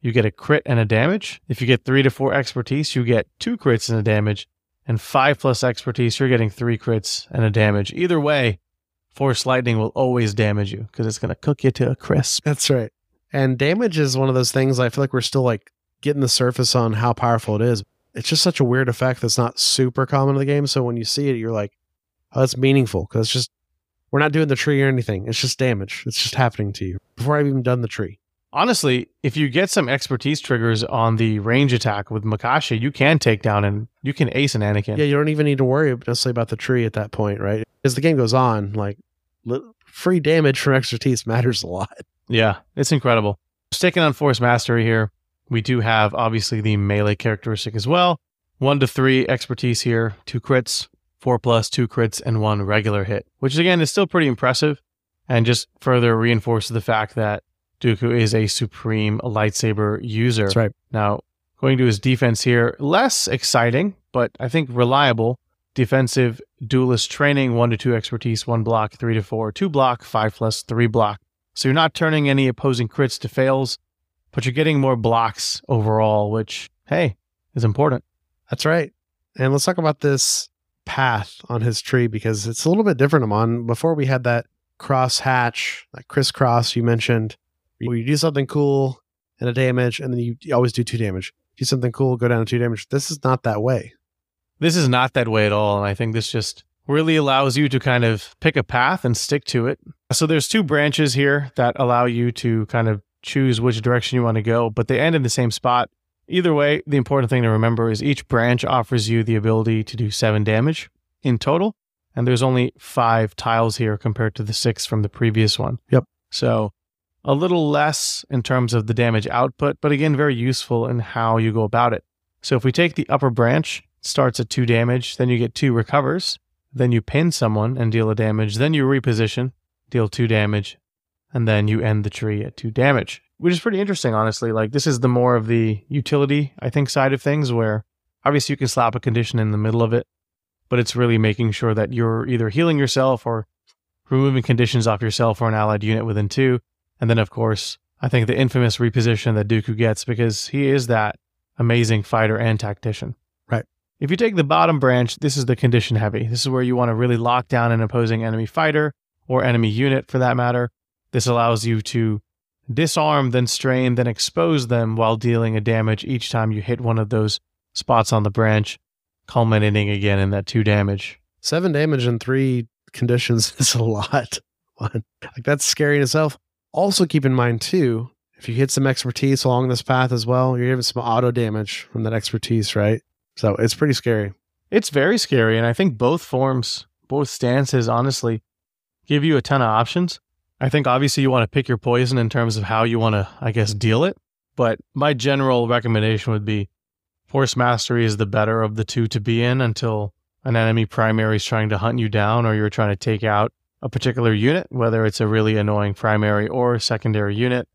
You get a crit and a damage. If you get three to four expertise, you get two crits and a damage. And five plus expertise, you're getting three crits and a damage. Either way, Force Lightning will always damage you, because it's going to cook you to a crisp. That's right. And damage is one of those things I feel like we're still like getting the surface on how powerful it is. It's just such a weird effect that's not super common in the game. So when you see it, you're like, oh, that's meaningful, because it's just, we're not doing the tree or anything. It's just damage. It's just happening to you before I've even done the tree. Honestly, if you get some expertise triggers on the range attack with Makashi, you can take down and you can ace an Anakin. Yeah, you don't even need to worry necessarily about the tree at that point, right? As the game goes on, like, free damage from expertise matters a lot. Yeah, it's incredible. Sticking on Force Mastery here, we do have, obviously, the melee characteristic as well. One to three expertise here, two crits, four plus, two crits, and one regular hit, which, again, is still pretty impressive and just further reinforces the fact that Dooku is a supreme lightsaber user. That's right. Now, going to his defense here, less exciting, but I think reliable. Defensive duelist training, one to two expertise, one block, three to four, two block, five plus, three block. So you're not turning any opposing crits to fails, but you're getting more blocks overall, which, hey, is important. That's right. And let's talk about this path on his tree, because it's a little bit different, Amon. Before we had that cross hatch, that crisscross you mentioned, where you do something cool and a damage, and then you, you always do two damage. Do something cool, go down to two damage. This is not that way. This is not that way at all. And I think this just really allows you to kind of pick a path and stick to it. So there's two branches here that allow you to kind of choose which direction you want to go, but they end in the same spot. Either way, the important thing to remember is each branch offers you the ability to do seven damage in total, and there's only five tiles here compared to the six from the previous one. Yep. So a little less in terms of the damage output, but again, very useful in how you go about it. So if we take the upper branch, it starts at two damage, then you get two recovers, then you pin someone and deal a damage, then you reposition, deal two damage, and then you end the tree at two damage. Which is pretty interesting, honestly. Like, this is the more of the utility, I think, side of things, where obviously you can slap a condition in the middle of it, but it's really making sure that you're either healing yourself or removing conditions off yourself or an allied unit within two. And then, of course, I think the infamous reposition that Dooku gets, because he is that amazing fighter and tactician. Right. If you take the bottom branch, this is the condition heavy. This is where you want to really lock down an opposing enemy fighter or enemy unit, for that matter. This allows you to disarm, then strain, then expose them while dealing a damage each time you hit one of those spots on the branch, culminating again in that two damage. Seven damage and three conditions is a lot. Like, that's scary in itself. Also keep in mind too, if you hit some expertise along this path as well, you're giving some auto damage from that expertise, right? So it's pretty scary. It's very scary, and I think both forms, both stances, honestly, give you a ton of options. I think obviously you want to pick your poison in terms of how you want to, I guess, deal it. But my general recommendation would be Force Mastery is the better of the two to be in until an enemy primary is trying to hunt you down or you're trying to take out a particular unit, whether it's a really annoying primary or secondary unit.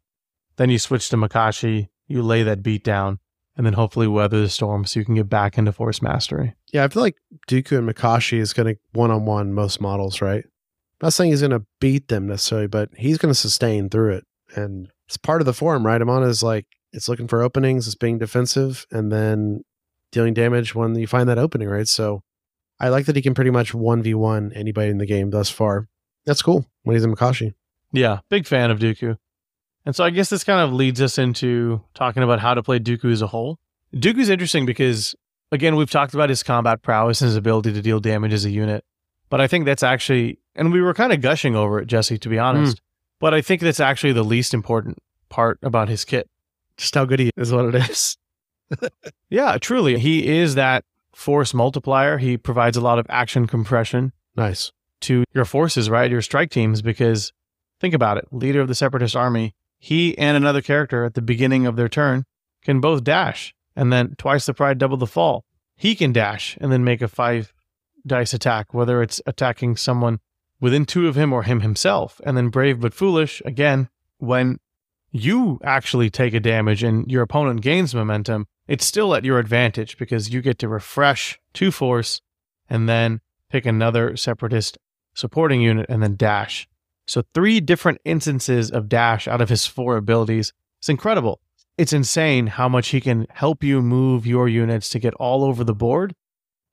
Then you switch to Makashi, you lay that beat down, and then hopefully weather the storm so you can get back into Force Mastery. Yeah, I feel like Dooku and Makashi is going to one-on-one most models, right? I'm not saying he's going to beat them necessarily, but he's going to sustain through it. And it's part of the form, right? Amon is like, it's looking for openings, it's being defensive, and then dealing damage when you find that opening, right? So I like that he can pretty much one v one anybody in the game thus far. That's cool when he's in Makashi. Yeah, big fan of Dooku. And so I guess this kind of leads us into talking about how to play Dooku as a whole. Dooku's interesting because, again, we've talked about his combat prowess and his ability to deal damage as a unit. But I think that's actually, and we were kind of gushing over it, Jesse, to be honest, mm. but I think that's actually the least important part about his kit. Just how good he is, what it is. Yeah, truly. He is that force multiplier. He provides a lot of action compression. Nice. To your forces, right? Your strike teams, because think about it. Leader of the Separatist Army, he and another character at the beginning of their turn can both dash, and then twice the pride, double the fall. He can dash and then make a five dice attack, whether it's attacking someone within two of him or him himself. And then brave but foolish, again, when you actually take a damage and your opponent gains momentum, it's still at your advantage because you get to refresh two force and then pick another separatist supporting unit and then dash. So three different instances of dash out of his four abilities. It's incredible. It's insane how much he can help you move your units to get all over the board.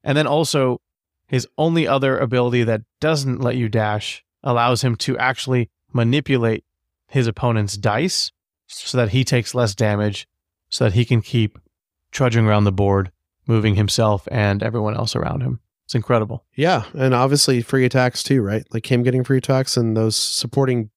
And then also, his only other ability that doesn't let you dash allows him to actually manipulate his opponent's dice so that he takes less damage, so that he can keep trudging around the board, moving himself and everyone else around him. It's incredible. Yeah, and obviously free attacks too, right? Like him getting free attacks and those supporting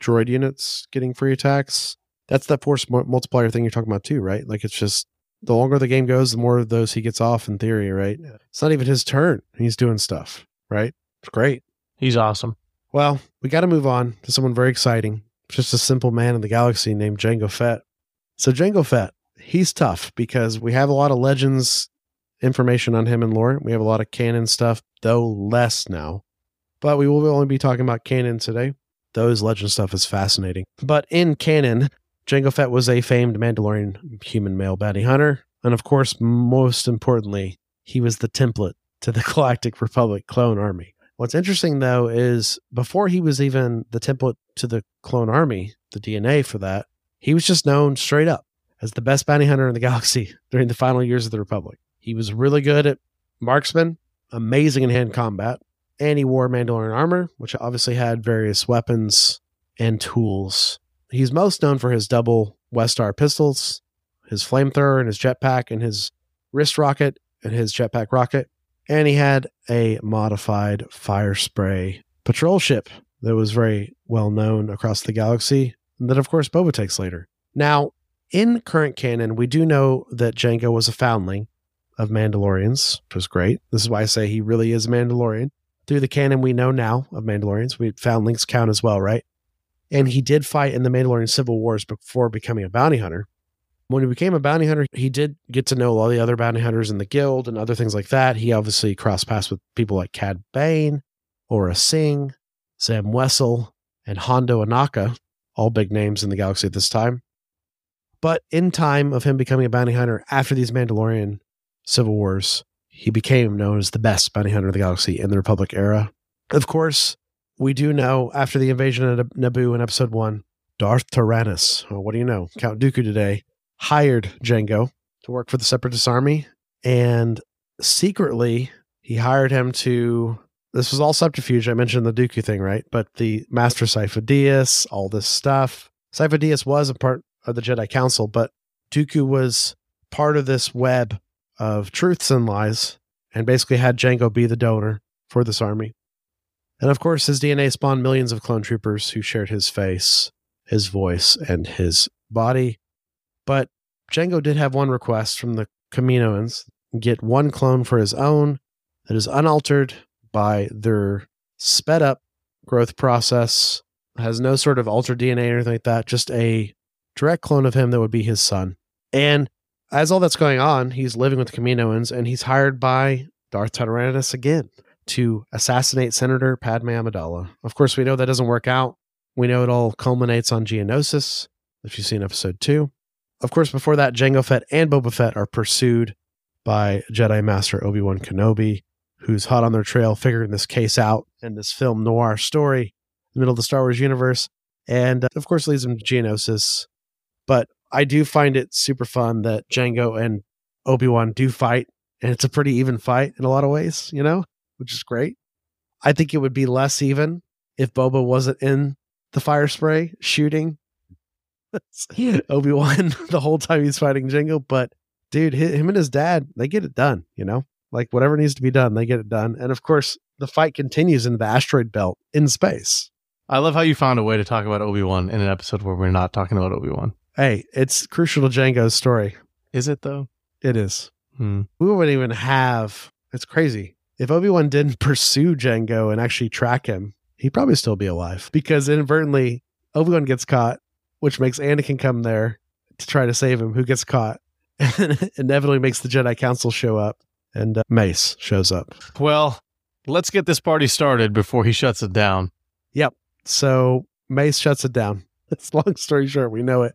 droid units getting free attacks. That's that force multiplier thing you're talking about too, right? Like it's just, the longer the game goes, the more of those he gets off in theory, right? It's not even his turn. He's doing stuff, right? It's great. He's awesome. Well, we got to move on to someone very exciting. Just a simple man in the galaxy named Jango Fett. So Jango Fett, he's tough because we have a lot of Legends information on him and lore. We have a lot of canon stuff, though less now. But we will only be talking about canon today. Those Legend stuff is fascinating. But in canon, Jango Fett was a famed Mandalorian human male bounty hunter. And of course, most importantly, he was the template to the Galactic Republic Clone Army. What's interesting, though, is before he was even the template to the Clone Army, the D N A for that, he was just known straight up as the best bounty hunter in the galaxy during the final years of the Republic. He was really good at marksman, amazing in hand combat, and he wore Mandalorian armor, which obviously had various weapons and tools. He's most known for his double Westar pistols, his flamethrower and his jetpack, and his wrist rocket and his jetpack rocket. And he had a modified fire spray patrol ship that was very well known across the galaxy, and that, of course, Boba takes later. Now, in current canon, we do know that Jango was a foundling of Mandalorians, which was great. This is why I say he really is a Mandalorian. Through the canon we know now of Mandalorians, we foundlings count as well, right? And he did fight in the Mandalorian Civil Wars before becoming a bounty hunter. When he became a bounty hunter, he did get to know all the other bounty hunters in the guild and other things like that. He obviously crossed paths with people like Cad Bane, Aura Singh, Sam Wessel, and Hondo Anaka, all big names in the galaxy at this time. But in time of him becoming a bounty hunter, after these Mandalorian Civil Wars, he became known as the best bounty hunter of the galaxy in the Republic era. Of course, we do know after the invasion of Naboo in episode one, Darth Tyrannus, well, what do you know, Count Dooku today, hired Jango to work for the Separatist Army, and secretly he hired him to, this was all subterfuge, I mentioned the Dooku thing, right? But the Master Sifo-Dyas, all this stuff. Sifo-Dyas was a part of the Jedi Council, but Dooku was part of this web of truths and lies, and basically had Jango be the donor for this army. And of course, his D N A spawned millions of clone troopers who shared his face, his voice, and his body. But Jango did have one request from the Kaminoans, get one clone for his own that is unaltered by their sped up growth process, has no sort of altered D N A or anything like that, just a direct clone of him that would be his son. And as all that's going on, he's living with the Kaminoans, and he's hired by Darth Tyrannus again to assassinate Senator Padme Amidala. Of course, we know that doesn't work out. We know it all culminates on Geonosis, if you've seen episode two. Of course, before that, Jango Fett and Boba Fett are pursued by Jedi Master Obi-Wan Kenobi, who's hot on their trail, figuring this case out and this film noir story in the middle of the Star Wars universe. And, uh, of course, leads them to Geonosis. But I do find it super fun that Jango and Obi-Wan do fight, and it's a pretty even fight in a lot of ways, you know, which is great. I think it would be less even if Boba wasn't in the fire spray shooting Obi-Wan the whole time he's fighting Jango, but dude, him and his dad, they get it done, you know, like whatever needs to be done, they get it done. And of course, the fight continues in the asteroid belt in space. I love how you found a way to talk about Obi-Wan in an episode where we're not talking about Obi-Wan. Hey, it's crucial to Jango's story. Is it, though? It is. Hmm. We wouldn't even have... It's crazy. If Obi-Wan didn't pursue Jango and actually track him, he'd probably still be alive. Because inadvertently, Obi-Wan gets caught, which makes Anakin come there to try to save him, who gets caught. And inevitably makes the Jedi Council show up. And uh, Mace shows up. Well, let's get this party started before he shuts it down. Yep. So Mace shuts it down. It's long story short. We know it.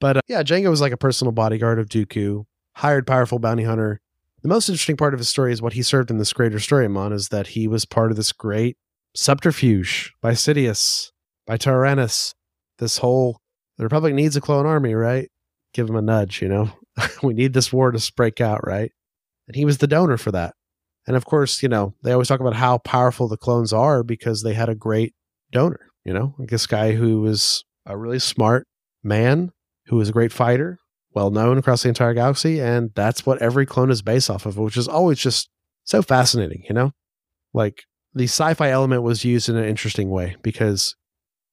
But uh, yeah, Jango was like a personal bodyguard of Dooku, hired powerful bounty hunter. The most interesting part of his story is what he served in this greater story, Amon, is that he was part of this great subterfuge by Sidious, by Tyrannus. This whole, the Republic needs a clone army, right? Give him a nudge, you know? We need this war to break out, right? And he was the donor for that. And of course, you know, they always talk about how powerful the clones are because they had a great donor, you know? Like this guy who was a really smart man, who was a great fighter, well-known across the entire galaxy, and that's what every clone is based off of, which is always just so fascinating, you know? Like, the sci-fi element was used in an interesting way, because,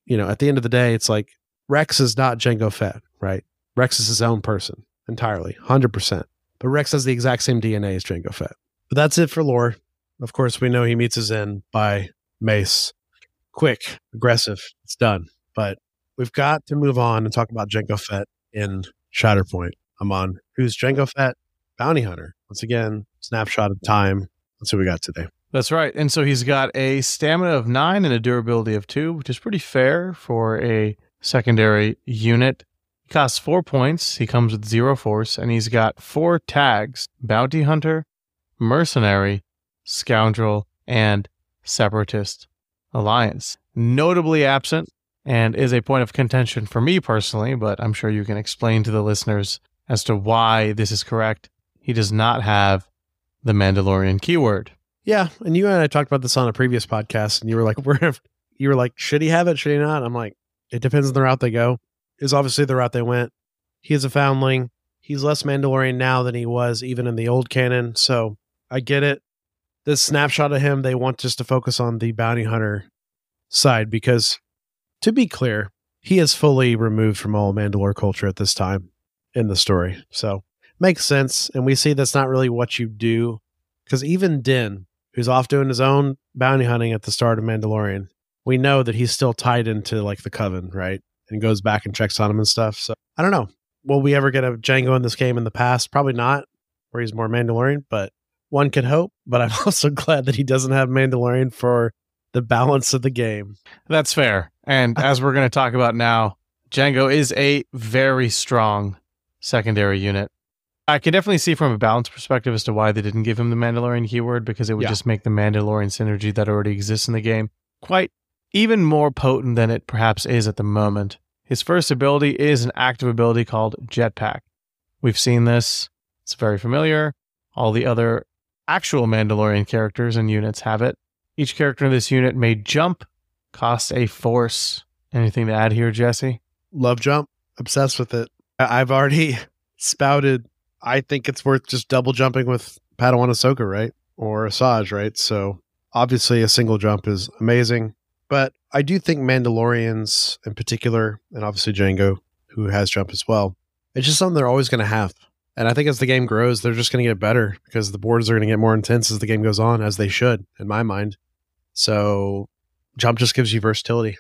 you know, at the end of the day, it's like, Rex is not Jango Fett, right? Rex is his own person, entirely, one hundred percent. But Rex has the exact same D N A as Jango Fett. But that's it for lore. Of course, we know he meets his end by Mace. Quick, aggressive, it's done, but we've got to move on and talk about Jango Fett in Shatterpoint. Amon, who's Jango Fett? Bounty hunter. Once again, snapshot of time. That's what we got today. That's right. And so he's got a stamina of nine and a durability of two, which is pretty fair for a secondary unit. He costs four points. He comes with zero force, and he's got four tags: bounty hunter, mercenary, scoundrel, and separatist alliance. Notably absent, and is a point of contention for me personally, but I'm sure you can explain to the listeners as to why this is correct. He does not have the Mandalorian keyword. Yeah, and you and I talked about this on a previous podcast, and you were like, "We're," you were like, "Should he have it? Should he not?" I'm like, "It depends on the route they go." Is obviously the route they went. He is a foundling. He's less Mandalorian now than he was even in the old canon, so I get it. This snapshot of him, they want just to focus on the bounty hunter side because, to be clear, he is fully removed from all Mandalore culture at this time in the story. So makes sense, and we see that's not really what you do because even Din, who's off doing his own bounty hunting at the start of Mandalorian, we know that he's still tied into like the Coven, right? And goes back and checks on him and stuff. So I don't know. Will we ever get a Jango in this game in the past? Probably not, where he's more Mandalorian, but one could hope. But I'm also glad that he doesn't have Mandalorian for the balance of the game. That's fair. And as we're going to talk about now, Jango is a very strong secondary unit. I can definitely see from a balance perspective as to why they didn't give him the Mandalorian keyword, because it would yeah. just make the Mandalorian synergy that already exists in the game quite even more potent than it perhaps is at the moment. His first ability is an active ability called Jetpack. We've seen this. It's very familiar. All the other actual Mandalorian characters and units have it. Each character in this unit may jump, costs a force. Anything to add here, Jesse? Love jump. Obsessed with it. I've already spouted. I think it's worth just double jumping with Padawan Ahsoka, right? Or Asajj, right? So obviously a single jump is amazing. But I do think Mandalorians in particular, and obviously Jango, who has jump as well, it's just something they're always going to have. And I think as the game grows, they're just going to get better because the borders are going to get more intense as the game goes on, as they should, in my mind. So jump just gives you versatility.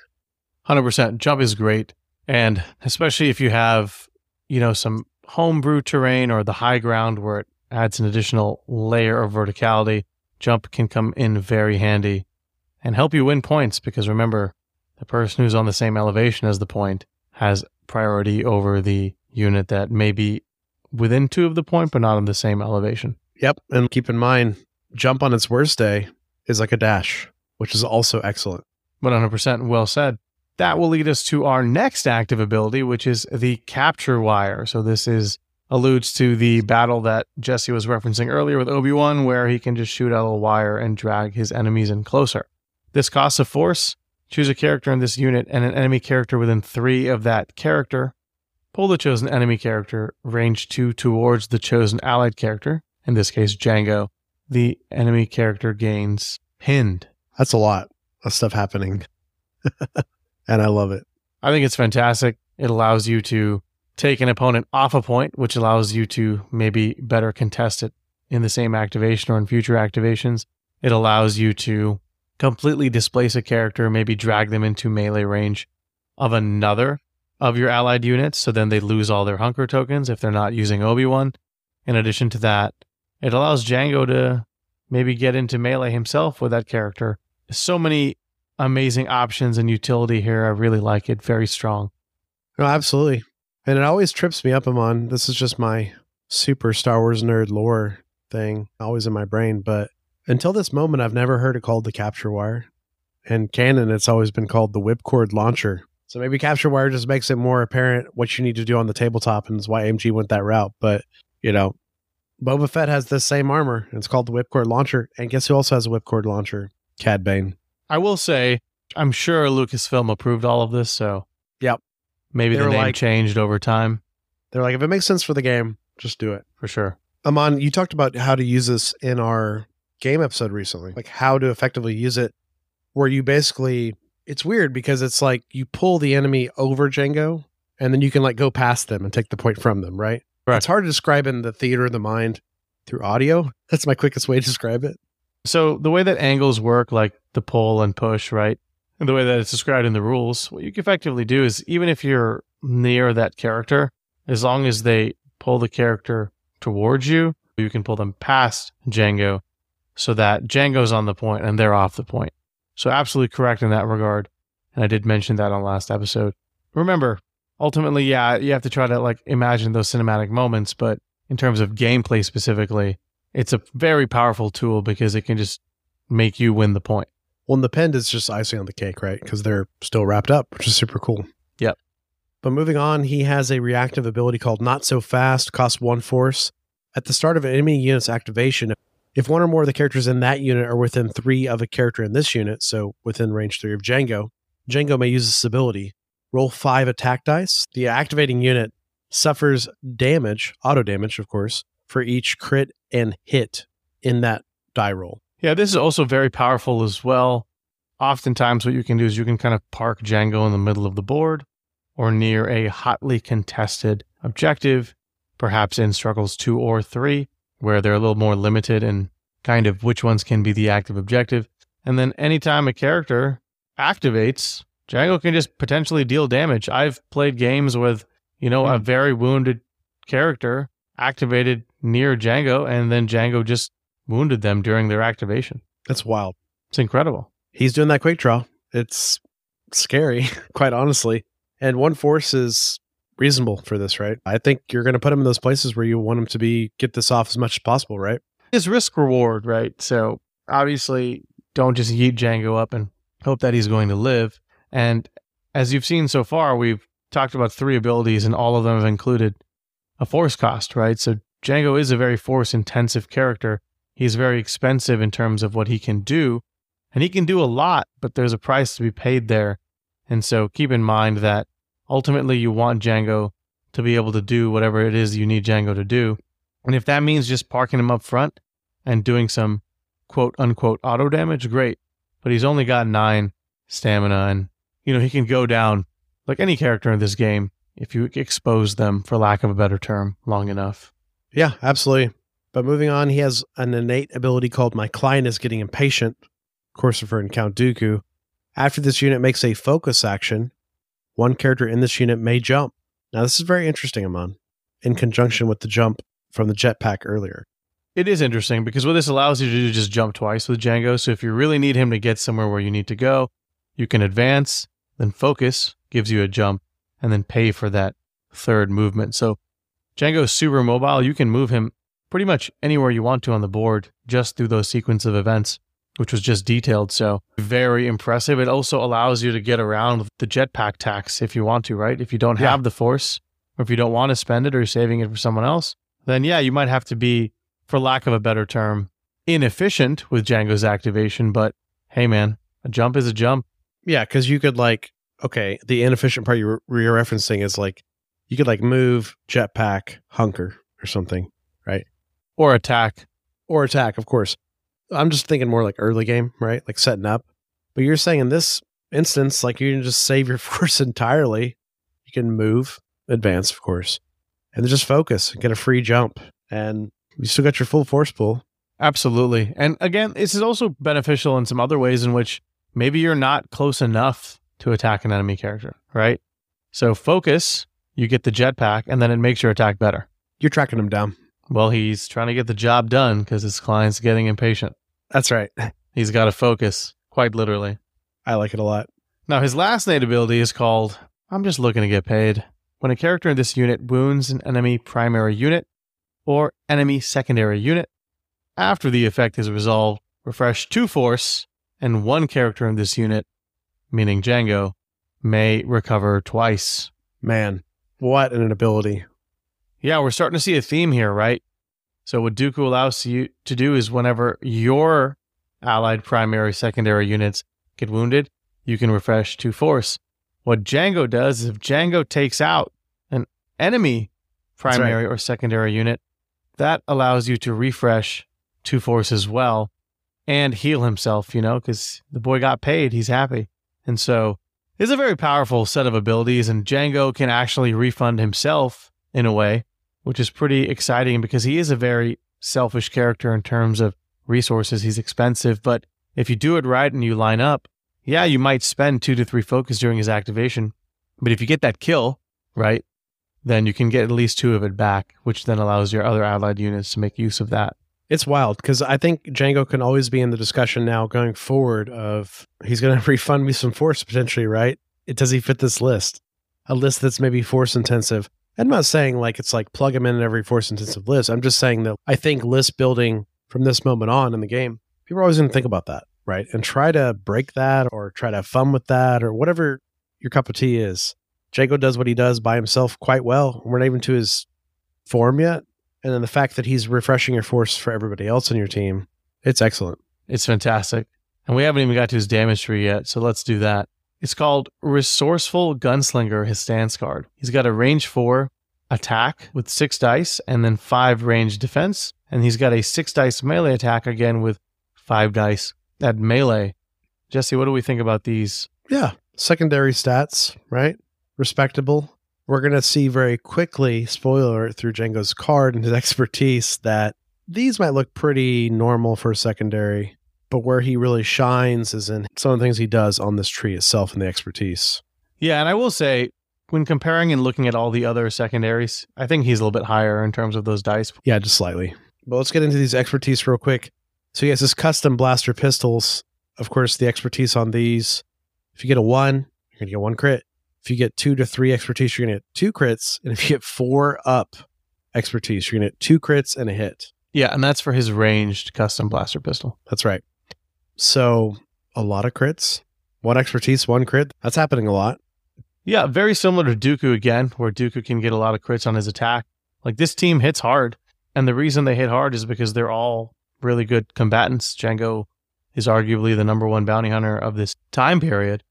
one hundred percent. Jump is great. And especially if you have, you know, some homebrew terrain or the high ground where it adds an additional layer of verticality, jump can come in very handy. And help you win points, because remember, the person who's on the same elevation as the point has priority over the unit that may be within two of the point, but not on the same elevation. Yep, and keep in mind, jump on its worst day is like a dash, which is also excellent. one hundred percent well said. That will lead us to our next active ability, which is the Capture Wire. So this is alludes to the battle that Jesse was referencing earlier with Obi-Wan, where he can just shoot out a wire and drag his enemies in closer. This costs a force. Choose a character in this unit and an enemy character within three of that character. Pull the chosen enemy character, range two towards the chosen allied character, in this case Jango. The enemy character gains pinned. That's a lot of stuff happening. And I love it. I think it's fantastic. It allows you to take an opponent off a point, which allows you to maybe better contest it in the same activation or in future activations. It allows you to completely displace a character, maybe drag them into melee range of another of your allied units, so then they lose all their hunker tokens if they're not using Obi-Wan. In addition to that, it allows Jango to maybe get into melee himself with that character. So many amazing options and utility here. I really like it. Very strong. Oh, absolutely. And it always trips me up, Amon. This is just my super Star Wars nerd lore thing, always in my brain, but until this moment, I've never heard it called the Capture Wire. In canon, it's always been called the Whipcord Launcher. So maybe Capture Wire just makes it more apparent what you need to do on the tabletop, and it's why A M G went that route. But, you know, Boba Fett has this same armor, and it's called the Whipcord Launcher. And guess who also has a Whipcord Launcher? Cad Bane. I will say, I'm sure Lucasfilm approved all of this, so yep. Maybe the name like, changed over time. They're like, if it makes sense for the game, just do it. For sure. Amon, you talked about how to use this in our game episode recently, like how to effectively use it, where you basically, it's weird because it's like you pull the enemy over Jango and then you can like go past them and take the point from them, right? Correct. It's hard to describe in the theater of the mind through audio. That's my quickest way to describe it. So the way that angles work, like the pull and push, right? And the way that it's described in the rules, what you can effectively do is even if you're near that character, as long as they pull the character towards you, you can pull them past Jango so that Jango's on the point and they're off the point. So absolutely correct in that regard. And I did mention that on last episode. Remember, ultimately, yeah, you have to try to like imagine those cinematic moments, but in terms of gameplay specifically, it's a very powerful tool because it can just make you win the point. Well, and the pinned is just icing on the cake, right? Because they're still wrapped up, which is super cool. Yep. But moving on, he has a reactive ability called Not So Fast, costs one force. At the start of an enemy unit's activation, If one or more of the characters in that unit are within three of a character in this unit, so within range three of Jango, Jango may use this ability. Roll five attack dice. The activating unit suffers damage, auto damage, of course, for each crit and hit in that die roll. Yeah, this is also very powerful as well. Oftentimes what you can do is you can kind of park Jango in the middle of the board or near a hotly contested objective, perhaps in struggles two or three, where they're a little more limited in kind of which ones can be the active objective. And then anytime a character activates, Jango can just potentially deal damage. I've played games with, you know, mm. a very wounded character activated near Jango, and then Jango just wounded them during their activation. That's wild. It's incredible. He's doing that quick draw. It's scary, quite honestly. And one force is reasonable for this, right? I think you're going to put him in those places where you want him to be, get this off as much as possible, right? It's risk reward, right? So obviously don't just yeet Jango up and hope that he's going to live. And as you've seen so far, we've talked about three abilities and all of them have included a force cost, right? So Jango is a very force intensive character. He's very expensive in terms of what he can do, and he can do a lot, but there's a price to be paid there. And so keep in mind that ultimately, you want Jango to be able to do whatever it is you need Jango to do. And if that means just parking him up front and doing some quote-unquote auto damage, great. But he's only got nine stamina, and you know he can go down like any character in this game if you expose them, for lack of a better term, long enough. Yeah, absolutely. But moving on, he has an innate ability called My Client is Getting Impatient, of course referring to Count Dooku. After this unit makes a focus action, one character in this unit may jump. Now, this is very interesting, Amon, in conjunction with the jump from the jetpack earlier. It is interesting because what this allows you to do is just jump twice with Jango. So if you really need him to get somewhere where you need to go, you can advance, then focus, gives you a jump, and then pay for that third movement. So Jango is super mobile. You can move him pretty much anywhere you want to on the board just through those sequence of events, which was just detailed, so very impressive. It also allows you to get around the jetpack tax if you want to, right? If you don't have yeah. the force, or if you don't want to spend it or you're saving it for someone else, then yeah, you might have to be, for lack of a better term, inefficient with Jango's activation, but hey man, a jump is a jump. Yeah, because you could like, okay, the inefficient part you're, you're referencing is like, you could like move, jetpack, hunker or something, right? Or attack. Or attack, of course. I'm just thinking more like early game, right? Like setting up. But you're saying in this instance, like you can just save your force entirely. You can move, advance, of course, and then just focus and get a free jump. And you still got your full force pool. Absolutely. And again, this is also beneficial in some other ways in which maybe you're not close enough to attack an enemy character, right? So focus, you get the jetpack, and then it makes your attack better. You're tracking him down. Well, he's trying to get the job done because his client's getting impatient. That's right. He's got to focus, quite literally. I like it a lot. Now, his last innate ability is called, I'm just looking to get paid. When a character in this unit wounds an enemy primary unit or enemy secondary unit, after the effect is resolved, refresh two force, and one character in this unit, meaning Jango, may recover twice. Man, what an ability. Yeah, we're starting to see a theme here, right? So what Dooku allows you to do is whenever your allied primary, secondary units get wounded, you can refresh two force. What Jango does is if Jango takes out an enemy primary That's right. or secondary unit, that allows you to refresh two force as well and heal himself, you know, because the boy got paid, he's happy. And so it's a very powerful set of abilities, and Jango can actually refund himself in a way, which is pretty exciting because he is a very selfish character in terms of resources. He's expensive, but if you do it right and you line up, yeah, you might spend two to three focus during his activation, but if you get that kill, right, then you can get at least two of it back, which then allows your other allied units to make use of that. It's wild because I think Jango can always be in the discussion now going forward of he's going to refund me some force potentially, right? It, does he fit this list? A list that's maybe force intensive. I'm not saying like it's like plug them in every force-intensive list. I'm just saying that I think list building from this moment on in the game, people are always going to think about that, right? And try to break that or try to have fun with that or whatever your cup of tea is. Jango does what he does by himself quite well. We're not even to his form yet, And then the fact that he's refreshing your force for everybody else on your team, it's excellent. It's fantastic. And we haven't even got to his damage tree yet, so let's do that. It's called Resourceful Gunslinger, his stance card. He's got a range four attack with six dice and then five range defense. And he's got a six dice melee attack again with five dice at melee. Jesse, what do we think about these? Yeah. Secondary stats, right? Respectable. We're going to see very quickly, spoiler, through Jango's card and his expertise, that these might look pretty normal for secondary, but where he really shines is in some of the things he does on this tree itself and the expertise. Yeah, and I will say, when comparing and looking at all the other secondaries, I think he's a little bit higher in terms of those dice. Yeah, just slightly. But let's get into these expertise real quick. So he has his custom blaster pistols. Of course, the expertise on these, if you get a one, you're going to get one crit. If you get two to three expertise, you're going to get two crits. And if you get four up expertise, you're going to get two crits and a hit. Yeah, and that's for his ranged custom blaster pistol. That's right. So a lot of crits, one expertise, one crit. That's happening a lot. Yeah, very similar to Dooku again, where Dooku can get a lot of crits on his attack. Like, this team hits hard, and the reason they hit hard is because they're all really good combatants. Jango is arguably the number one bounty hunter of this time period,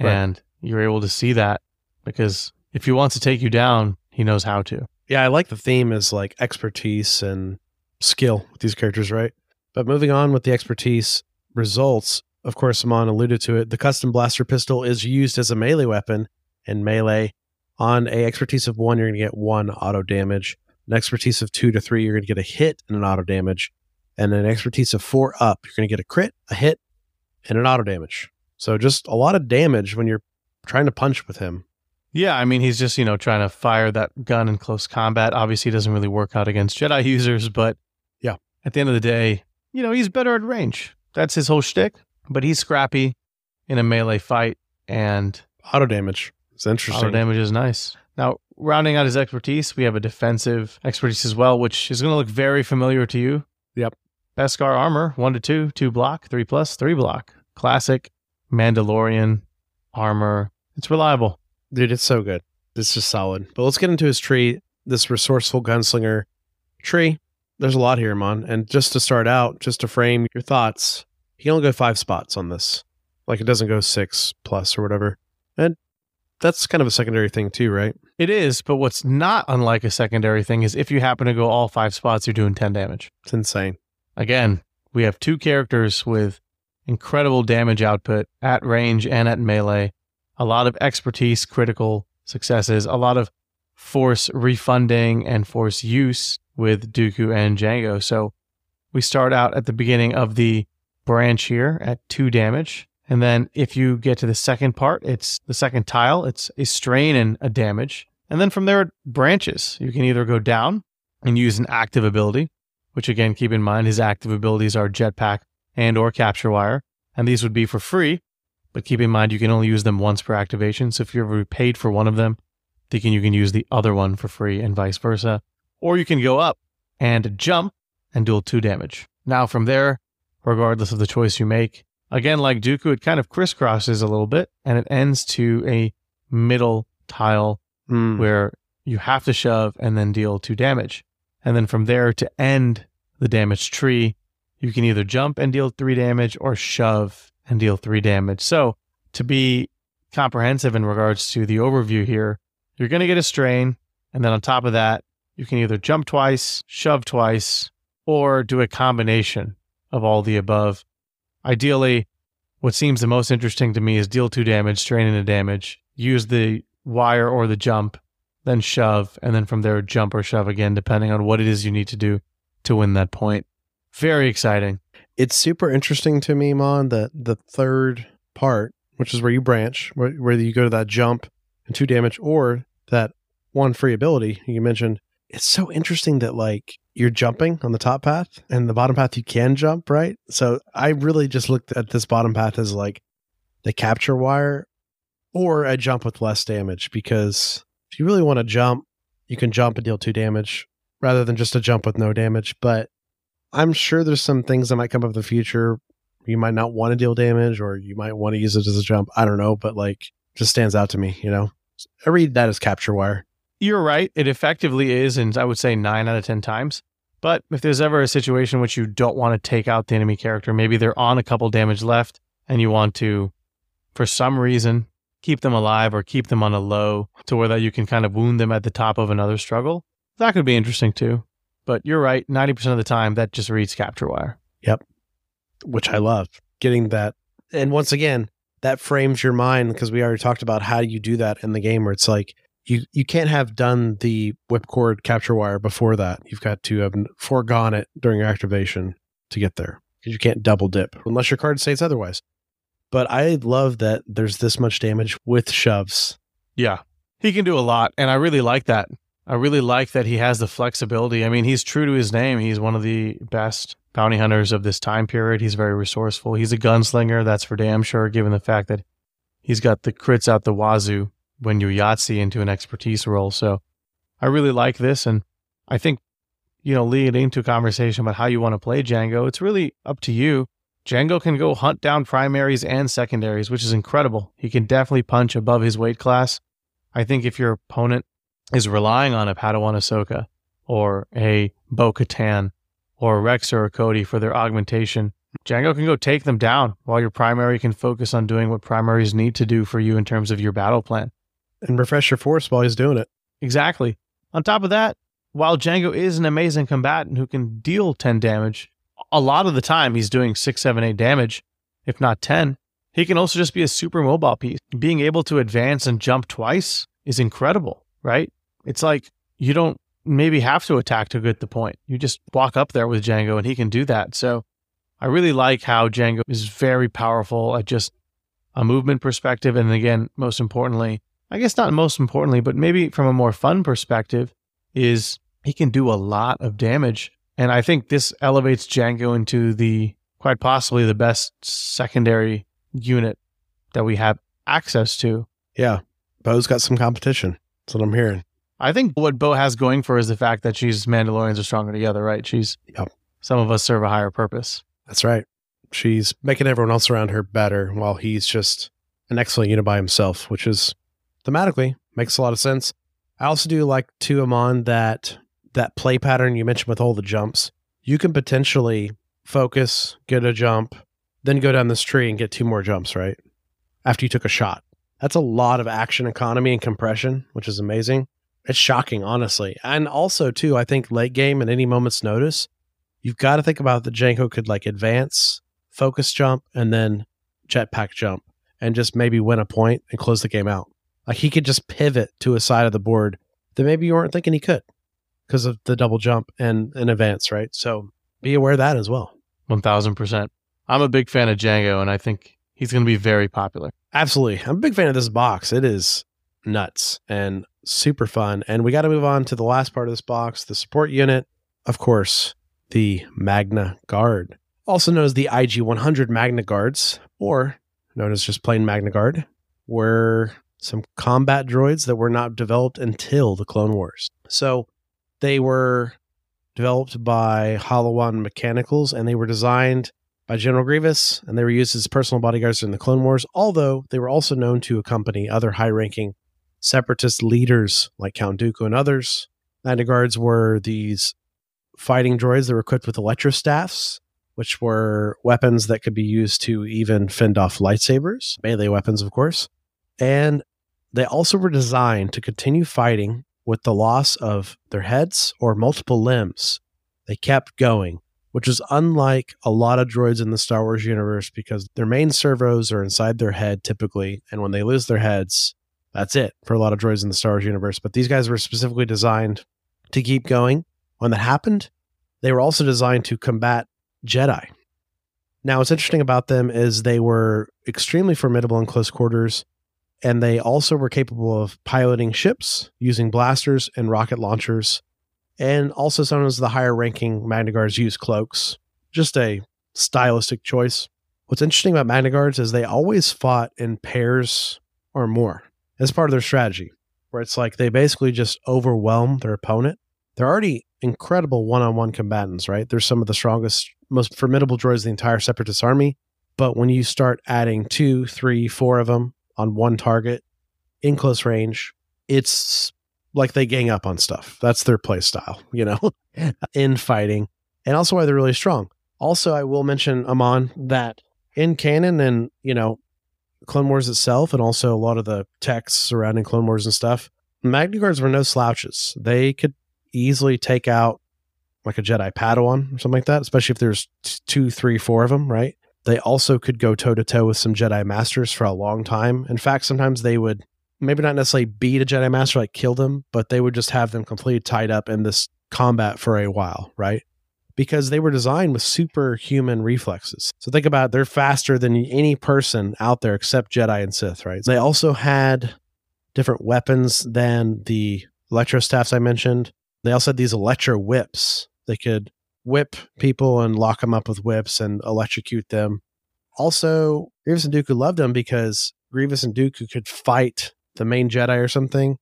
and right. You're able to see that because if he wants to take you down, he knows how to. Yeah, I like the theme is like expertise and skill with these characters, right? But moving on with the expertise results, of course, Amon alluded to it, the custom blaster pistol is used as a melee weapon. And melee, on a expertise of one, you're going to get one auto damage. An expertise of two to three, you're going to get a hit and an auto damage. And an expertise of four up, you're going to get a crit, a hit, and an auto damage. So just a lot of damage when you're trying to punch with him. Yeah, I mean, he's just, you know, trying to fire that gun in close combat. Obviously, it doesn't really work out against Jedi users, but yeah, at the end of the day, you know, he's better at range. That's his whole shtick, but he's scrappy in a melee fight and auto damage. It's interesting. Auto damage is nice. Now, rounding out his expertise, we have a defensive expertise as well, which is going to look very familiar to you. Yep. Beskar armor, one to two, two block, three plus, three block. Classic Mandalorian armor. It's reliable. Dude, it's so good. It's just solid. But let's get into his tree, this resourceful gunslinger tree. There's a lot here, Mon. And just to start out, just to frame your thoughts, he only go five spots on this. Like, it doesn't go six plus or whatever. And that's kind of a secondary thing too, right? It is, but what's not unlike a secondary thing is if you happen to go all five spots, you're doing ten damage. It's insane. Again, we have two characters with incredible damage output at range and at melee. A lot of expertise, critical successes, a lot of force refunding and force use with Dooku and Jango. So we start out at the beginning of the branch here at two damage. And then if you get to the second part, it's the second tile, it's a strain and a damage. And then from there, it branches. You can either go down and use an active ability, which again, keep in mind, his active abilities are jetpack and or capture wire. And these would be for free, but keep in mind, you can only use them once per activation. So if you're ever paid for one of them, thinking you can use the other one for free and vice versa. Or you can go up and jump and deal two damage. Now from there, regardless of the choice you make, again, like Dooku, it kind of crisscrosses a little bit, and it ends to a middle tile mm. where you have to shove and then deal two damage. And then from there, to end the damage tree, you can either jump and deal three damage or shove and deal three damage. So to be comprehensive in regards to the overview here, you're going to get a strain, and then on top of that, you can either jump twice, shove twice, or do a combination of all the above. Ideally, what seems the most interesting to me is deal two damage, strain into damage, use the wire or the jump, then shove, and then from there jump or shove again, depending on what it is you need to do to win that point. Very exciting. It's super interesting to me, Mon, that the third part, which is where you branch, where, where you go to that jump and two damage or that one free ability you mentioned. It's so interesting that, like, you're jumping on the top path and the bottom path you can jump, right? So I really just looked at this bottom path as like the capture wire or a jump with less damage, because if you really want to jump, you can jump and deal two damage rather than just a jump with no damage. But I'm sure there's some things that might come up in the future. You might not want to deal damage or you might want to use it as a jump. I don't know, but like just stands out to me, you know? I read that as capture wire. You're right. It effectively is, and I would say nine out of ten times. But if there's ever a situation in which you don't want to take out the enemy character, maybe they're on a couple damage left and you want to, for some reason, keep them alive or keep them on a low to where that you can kind of wound them at the top of another struggle, that could be interesting too. But you're right, ninety percent of the time, that just reads Capture Wire. Yep. Which I love. Getting that. And once again, that frames your mind, because we already talked about how you do that in the game, where it's like, you, you can't have done the whipcord Capture Wire before that. You've got to have foregone it during your activation to get there, because you can't double dip unless your card states otherwise. But I love that there's this much damage with shoves. Yeah, he can do a lot. And I really like that. I really like that he has the flexibility. I mean, he's true to his name. He's one of the best bounty hunters of this time period. He's very resourceful. He's a gunslinger. That's for damn sure, given the fact that he's got the crits out the wazoo when you Yahtzee into an expertise role. So I really like this. And I think, you know, leading to a conversation about how you want to play Jango, it's really up to you. Jango can go hunt down primaries and secondaries, which is incredible. He can definitely punch above his weight class. I think if your opponent is relying on a Padawan Ahsoka or a Bo-Katan or a Rex or a Cody for their augmentation, Jango can go take them down while your primary can focus on doing what primaries need to do for you in terms of your battle plan. And refresh your force while he's doing it. Exactly. On top of that, while Jango is an amazing combatant who can deal ten damage, a lot of the time he's doing six, seven, eight damage, if not ten. He can also just be a super mobile piece. Being able to advance and jump twice is incredible, right? It's like you don't maybe have to attack to get the point. You just walk up there with Jango and he can do that. So I really like how Jango is very powerful at just a movement perspective. And again, most importantly, I guess not most importantly, but maybe from a more fun perspective, is he can do a lot of damage. And I think this elevates Jango into the, quite possibly the best secondary unit that we have access to. Yeah. Bo's got some competition. That's what I'm hearing. I think what Bo has going for is the fact that she's Mandalorians are stronger together, right? She's, yep. Some of us serve a higher purpose. That's right. She's making everyone else around her better while he's just an excellent unit by himself, which is thematically makes a lot of sense. I also do like to Amon that that play pattern you mentioned with all the jumps. You can potentially focus, get a jump, then go down this tree and get two more jumps, right? After you took a shot. That's a lot of action economy and compression, which is amazing. It's shocking, honestly. And also, too, I think late game and any moment's notice, you've got to think about that Jango could like advance, focus jump, and then jetpack jump, and just maybe win a point and close the game out. Like he could just pivot to a side of the board that maybe you weren't thinking he could because of the double jump and, and advance, right? So be aware of that as well. one thousand percent. I'm a big fan of Jango, and I think he's going to be very popular. Absolutely. I'm a big fan of this box. It is nuts and super fun. And we got to move on to the last part of this box, the support unit. Of course, the Magna Guard, also known as the I G one hundred Magna Guards, or known as just plain Magna Guard, were some combat droids that were not developed until the Clone Wars. So they were developed by Halawan Mechanicals, and they were designed by General Grievous, and they were used as personal bodyguards during the Clone Wars, although they were also known to accompany other high-ranking Separatist leaders like Count Dooku and others. Magna Guards were these fighting droids that were equipped with electrostaffs, which were weapons that could be used to even fend off lightsabers, melee weapons, of course. And they also were designed to continue fighting with the loss of their heads or multiple limbs. They kept going, which is unlike a lot of droids in the Star Wars universe, because their main servos are inside their head typically, and when they lose their heads, that's it for a lot of droids in the Star Wars universe. But these guys were specifically designed to keep going. When that happened, they were also designed to combat Jedi. Now, what's interesting about them is they were extremely formidable in close quarters, and they also were capable of piloting ships, using blasters and rocket launchers. And also sometimes the higher-ranking Magna Guards use cloaks. Just a stylistic choice. What's interesting about Magna Guards is they always fought in pairs or more. That's part of their strategy, where it's like they basically just overwhelm their opponent. They're already incredible one-on-one combatants, right? They're some of the strongest, most formidable droids in the entire Separatist army. But when you start adding two, three, four of them on one target in close range, it's like they gang up on stuff. That's their play style, you know, in fighting, and also why they're really strong. Also, I will mention, Amon, that in canon and, you know, Clone Wars itself, and also a lot of the texts surrounding Clone Wars and stuff, Magna Guards were no slouches. They could easily take out like a Jedi Padawan or something like that, especially if there's two, three, four of them, right? They also could go toe-to-toe with some Jedi Masters for a long time. In fact, sometimes they would maybe not necessarily beat a Jedi Master, like kill them, but they would just have them completely tied up in this combat for a while, right? Because they were designed with superhuman reflexes. So think about it, they're faster than any person out there except Jedi and Sith, right? They also had different weapons than the electro staffs I mentioned. They also had these electro whips. They could whip people and lock them up with whips and electrocute them. Also, Grievous and Dooku loved them because Grievous and Dooku could fight the main Jedi or something,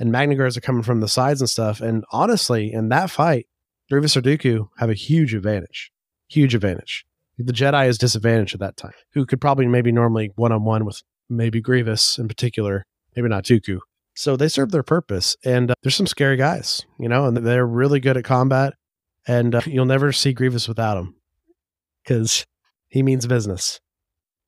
and Magna Guards are coming from the sides and stuff. And honestly, in that fight, Grievous or Dooku have a huge advantage, huge advantage. The Jedi is disadvantaged at that time, who could probably maybe normally one-on-one with maybe Grievous in particular, maybe not Dooku. So they serve their purpose, and uh, there's some scary guys, you know, and they're really good at combat, and uh, you'll never see Grievous without him because he means business.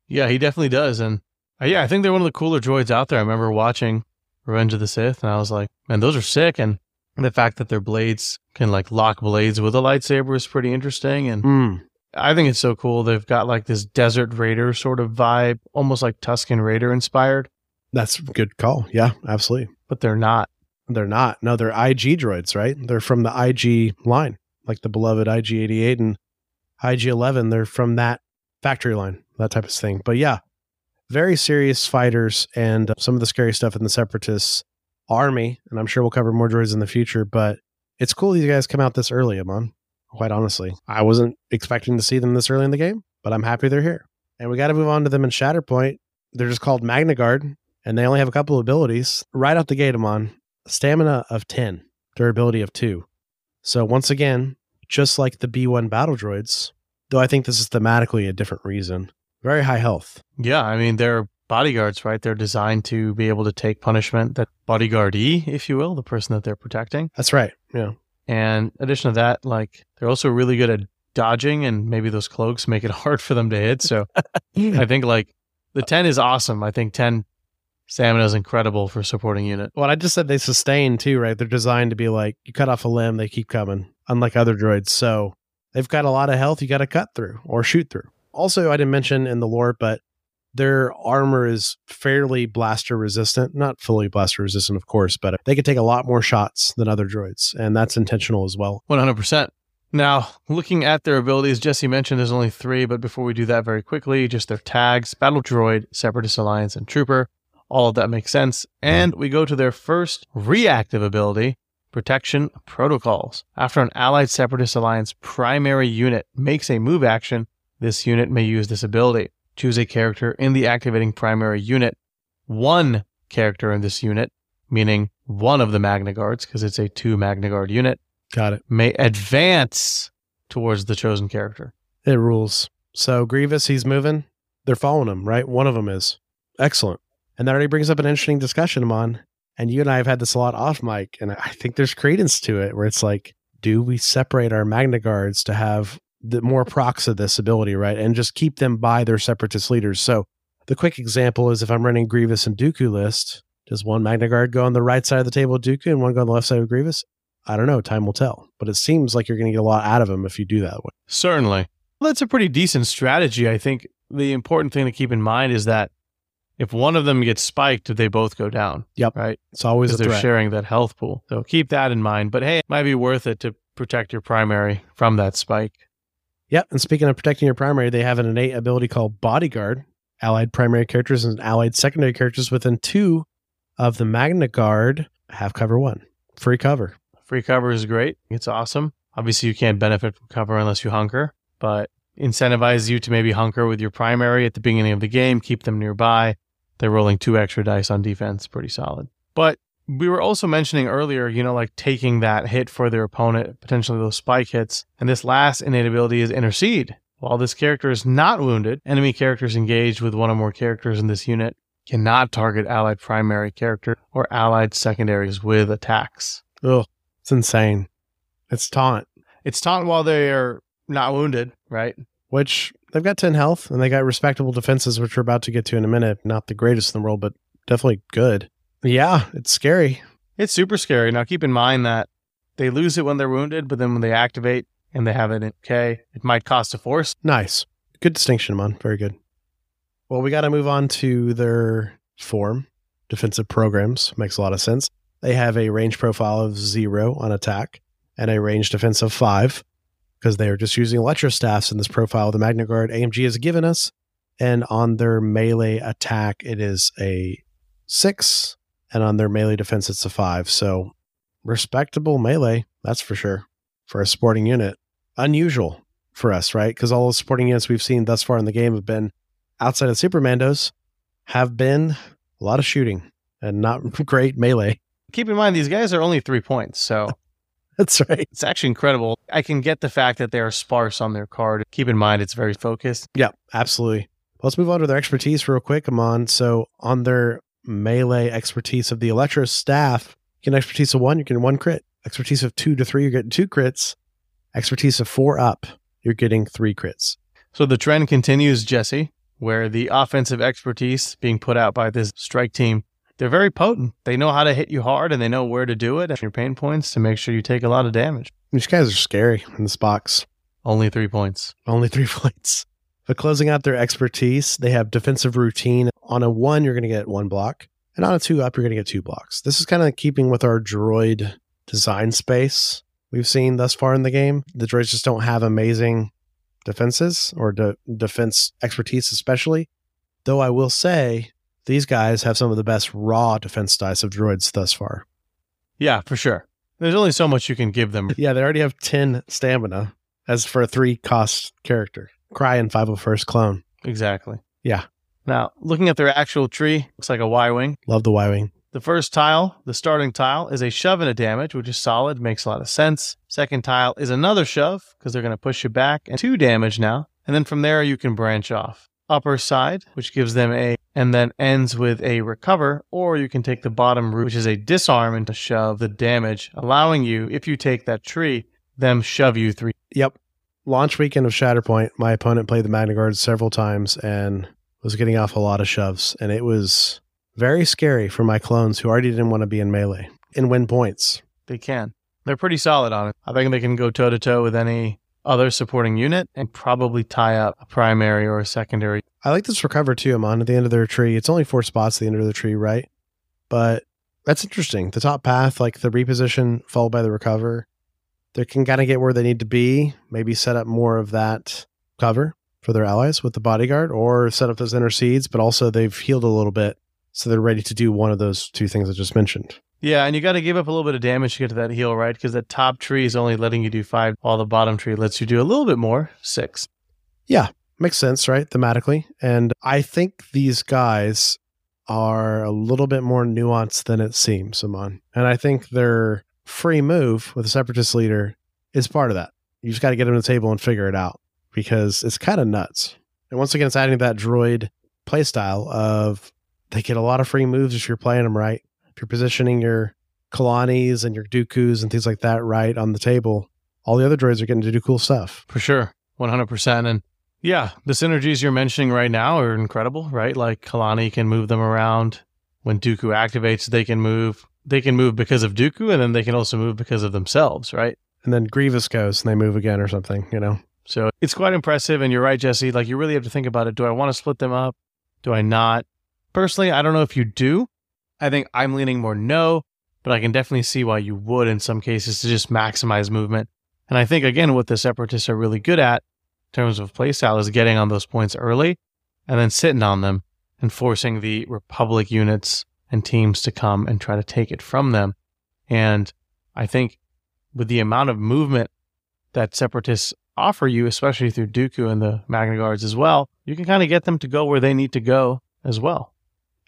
Yeah, he definitely does. And uh, yeah, I think they're one of the cooler droids out there. I remember watching Revenge of the Sith, and I was like, man, those are sick. And the fact that their blades can like lock blades with a lightsaber is pretty interesting. And mm. I think it's so cool. They've got like this Desert Raider sort of vibe, almost like Tusken Raider inspired. That's a good call. Yeah, absolutely. But they're not. They're not. No, they're I G droids, right? They're from the I G line, like the beloved I G eighty-eight and I G eleven. They're from that factory line, that type of thing. But yeah, very serious fighters, and uh, some of the scary stuff in the Separatists army. And I'm sure we'll cover more droids in the future, but it's cool these guys come out this early, Amon. Quite honestly, I wasn't expecting to see them this early in the game, but I'm happy they're here. And we got to move on to them in Shatterpoint. They're just called Magna Guard, and they only have a couple of abilities. Right out the gate, Amon, stamina of ten, durability of two. So once again, just like the B one battle droids, though I think this is thematically a different reason, very high health. Yeah, I mean, they're bodyguards, right? They're designed to be able to take punishment, that bodyguardee, if you will, the person that they're protecting. That's right, yeah. And in addition to that, like, they're also really good at dodging, and maybe those cloaks make it hard for them to hit. So I think, like, the ten is awesome. I think ten... stamina is incredible for supporting unit. Well, I just said they sustain too, right? They're designed to be like, you cut off a limb, they keep coming, unlike other droids. So they've got a lot of health you got to cut through or shoot through. Also, I didn't mention in the lore, but their armor is fairly blaster resistant. Not fully blaster resistant, of course, but they could take a lot more shots than other droids, and that's intentional as well. one hundred percent. Now, looking at their abilities, Jesse mentioned there's only three, but before we do that very quickly, just their tags: Battle Droid, Separatist Alliance, and Trooper. All of that makes sense. And we go to their first reactive ability, Protection Protocols. After an allied Separatist Alliance primary unit makes a move action, this unit may use this ability. Choose a character in the activating primary unit. One character in this unit, meaning one of the Magna Guards, because it's a two Magna Guard unit. Got it. May advance towards the chosen character. It rules. So Grievous, he's moving. They're following him, right? One of them is. Excellent. And that already brings up an interesting discussion, Amon. And you and I have had this a lot off mic, and I think there's credence to it, where it's like, do we separate our Magna Guards to have the more procs of this ability, right? And just keep them by their Separatist leaders. So the quick example is, if I'm running Grievous and Dooku list, does one Magna Guard go on the right side of the table of Dooku and one go on the left side of Grievous? I don't know. Time will tell. But it seems like you're going to get a lot out of them if you do that way. Certainly. Well, that's a pretty decent strategy. I think the important thing to keep in mind is that if one of them gets spiked, they both go down. Yep. Right? It's always a threat. They're sharing that health pool. So keep that in mind. But hey, it might be worth it to protect your primary from that spike. Yep. And speaking of protecting your primary, they have an innate ability called Bodyguard. Allied primary characters and allied secondary characters within two of the Magna Guard have cover one. Free cover. Free cover is great. It's awesome. Obviously, you can't benefit from cover unless you hunker, but incentivize you to maybe hunker with your primary at the beginning of the game, keep them nearby. They're rolling two extra dice on defense, pretty solid. But we were also mentioning earlier, you know, like taking that hit for their opponent, potentially those spike hits. And this last innate ability is Intercede. While this character is not wounded, enemy characters engaged with one or more characters in this unit cannot target allied primary character or allied secondaries with attacks. Ugh, it's insane. It's taunt. It's taunt while they are not wounded, right? Which, they've got ten health, and they got respectable defenses, which we're about to get to in a minute. Not the greatest in the world, but definitely good. Yeah, it's scary. It's super scary. Now, keep in mind that they lose it when they're wounded, but then when they activate and they have it in K, it might cost a force. Nice. Good distinction, Amon. Very good. Well, we got to move on to their form. Defensive programs. Makes a lot of sense. They have a range profile of zero on attack and a range defense of five because they are just using Electro Staffs in this profile the Magna Guard A M G has given us. And on their melee attack, it is a six. And on their melee defense, it's a five. So respectable melee, that's for sure, for a supporting unit. Unusual for us, right? Because all the supporting units we've seen thus far in the game have been, outside of Supermandos, have been a lot of shooting and not great melee. Keep in mind, these guys are only three points, so... That's right. It's actually incredible. I can get the fact that they are sparse on their card. Keep in mind, it's very focused. Yeah, absolutely. Let's move on to their expertise real quick, Amon. So on their melee expertise of the Electro Staff, you get an expertise of one, you get one crit. Expertise of two to three, you're getting two crits. Expertise of four up, you're getting three crits. So the trend continues, Jesse, where the offensive expertise being put out by this strike team, they're very potent. They know how to hit you hard, and they know where to do it and your pain points to make sure you take a lot of damage. These guys are scary in this box. Only three points. Only three points. But closing out their expertise, they have defensive routine. On a one, you're going to get one block. And on a two up, you're going to get two blocks. This is kind of keeping with our droid design space we've seen thus far in the game. The droids just don't have amazing defenses or de- defense expertise especially. Though I will say... these guys have some of the best raw defense dice of droids thus far. Yeah, for sure. There's only so much you can give them. Yeah, they already have ten stamina as for a three-cost character. Cry and five oh first clone. Exactly. Yeah. Now, looking at their actual tree, looks like a Y-Wing. Love the Y-Wing. The first tile, the starting tile, is a shove and a damage, which is solid, makes a lot of sense. Second tile is another shove, because they're going to push you back, and two damage now. And then from there, you can branch off. Upper side, which gives them a... and then ends with a recover, or you can take the bottom route, which is a disarm and to shove the damage, allowing you, if you take that tree, them shove you three. Yep. Launch weekend of Shatterpoint, my opponent played the Magna Guard several times and was getting off a lot of shoves, and it was very scary for my clones who already didn't want to be in melee and win points. They can. They're pretty solid on it. I think they can go toe-to-toe with any other supporting unit and probably tie up a primary or a secondary. I like this recover too, Amon, at the end of their tree. It's only four spots at the end of the tree, right? But that's interesting. The top path, like the reposition followed by the recover, they can kind of get where they need to be, maybe set up more of that cover for their allies with the bodyguard or set up those intercedes, but also they've healed a little bit, so they're ready to do one of those two things I just mentioned. Yeah, and you got to give up a little bit of damage to get to that heal, right? Because that top tree is only letting you do five, while the bottom tree lets you do a little bit more, six. Yeah, makes sense, right? Thematically. And I think these guys are a little bit more nuanced than it seems, Amon. And I think their free move with a Separatist leader is part of that. You just got to get them to the table and figure it out, because it's kind of nuts. And once again, it's adding that droid playstyle of they get a lot of free moves if you're playing them right. If you're positioning your Kalanis and your Dookus and things like that right on the table, all the other droids are getting to do cool stuff. For sure. one hundred percent. And yeah, the synergies you're mentioning right now are incredible, right? Like Kalani can move them around. When Dooku activates, they can move. They can move because of Dooku, and then they can also move because of themselves, right? And then Grievous goes and they move again or something, you know? So it's quite impressive. And you're right, Jesse. Like, you really have to think about it. Do I want to split them up? Do I not? Personally, I don't know if you do. I think I'm leaning more no, but I can definitely see why you would in some cases to just maximize movement. And I think, again, what the Separatists are really good at in terms of playstyle is getting on those points early and then sitting on them and forcing the Republic units and teams to come and try to take it from them. And I think with the amount of movement that Separatists offer you, especially through Dooku and the Magna Guards as well, you can kind of get them to go where they need to go as well.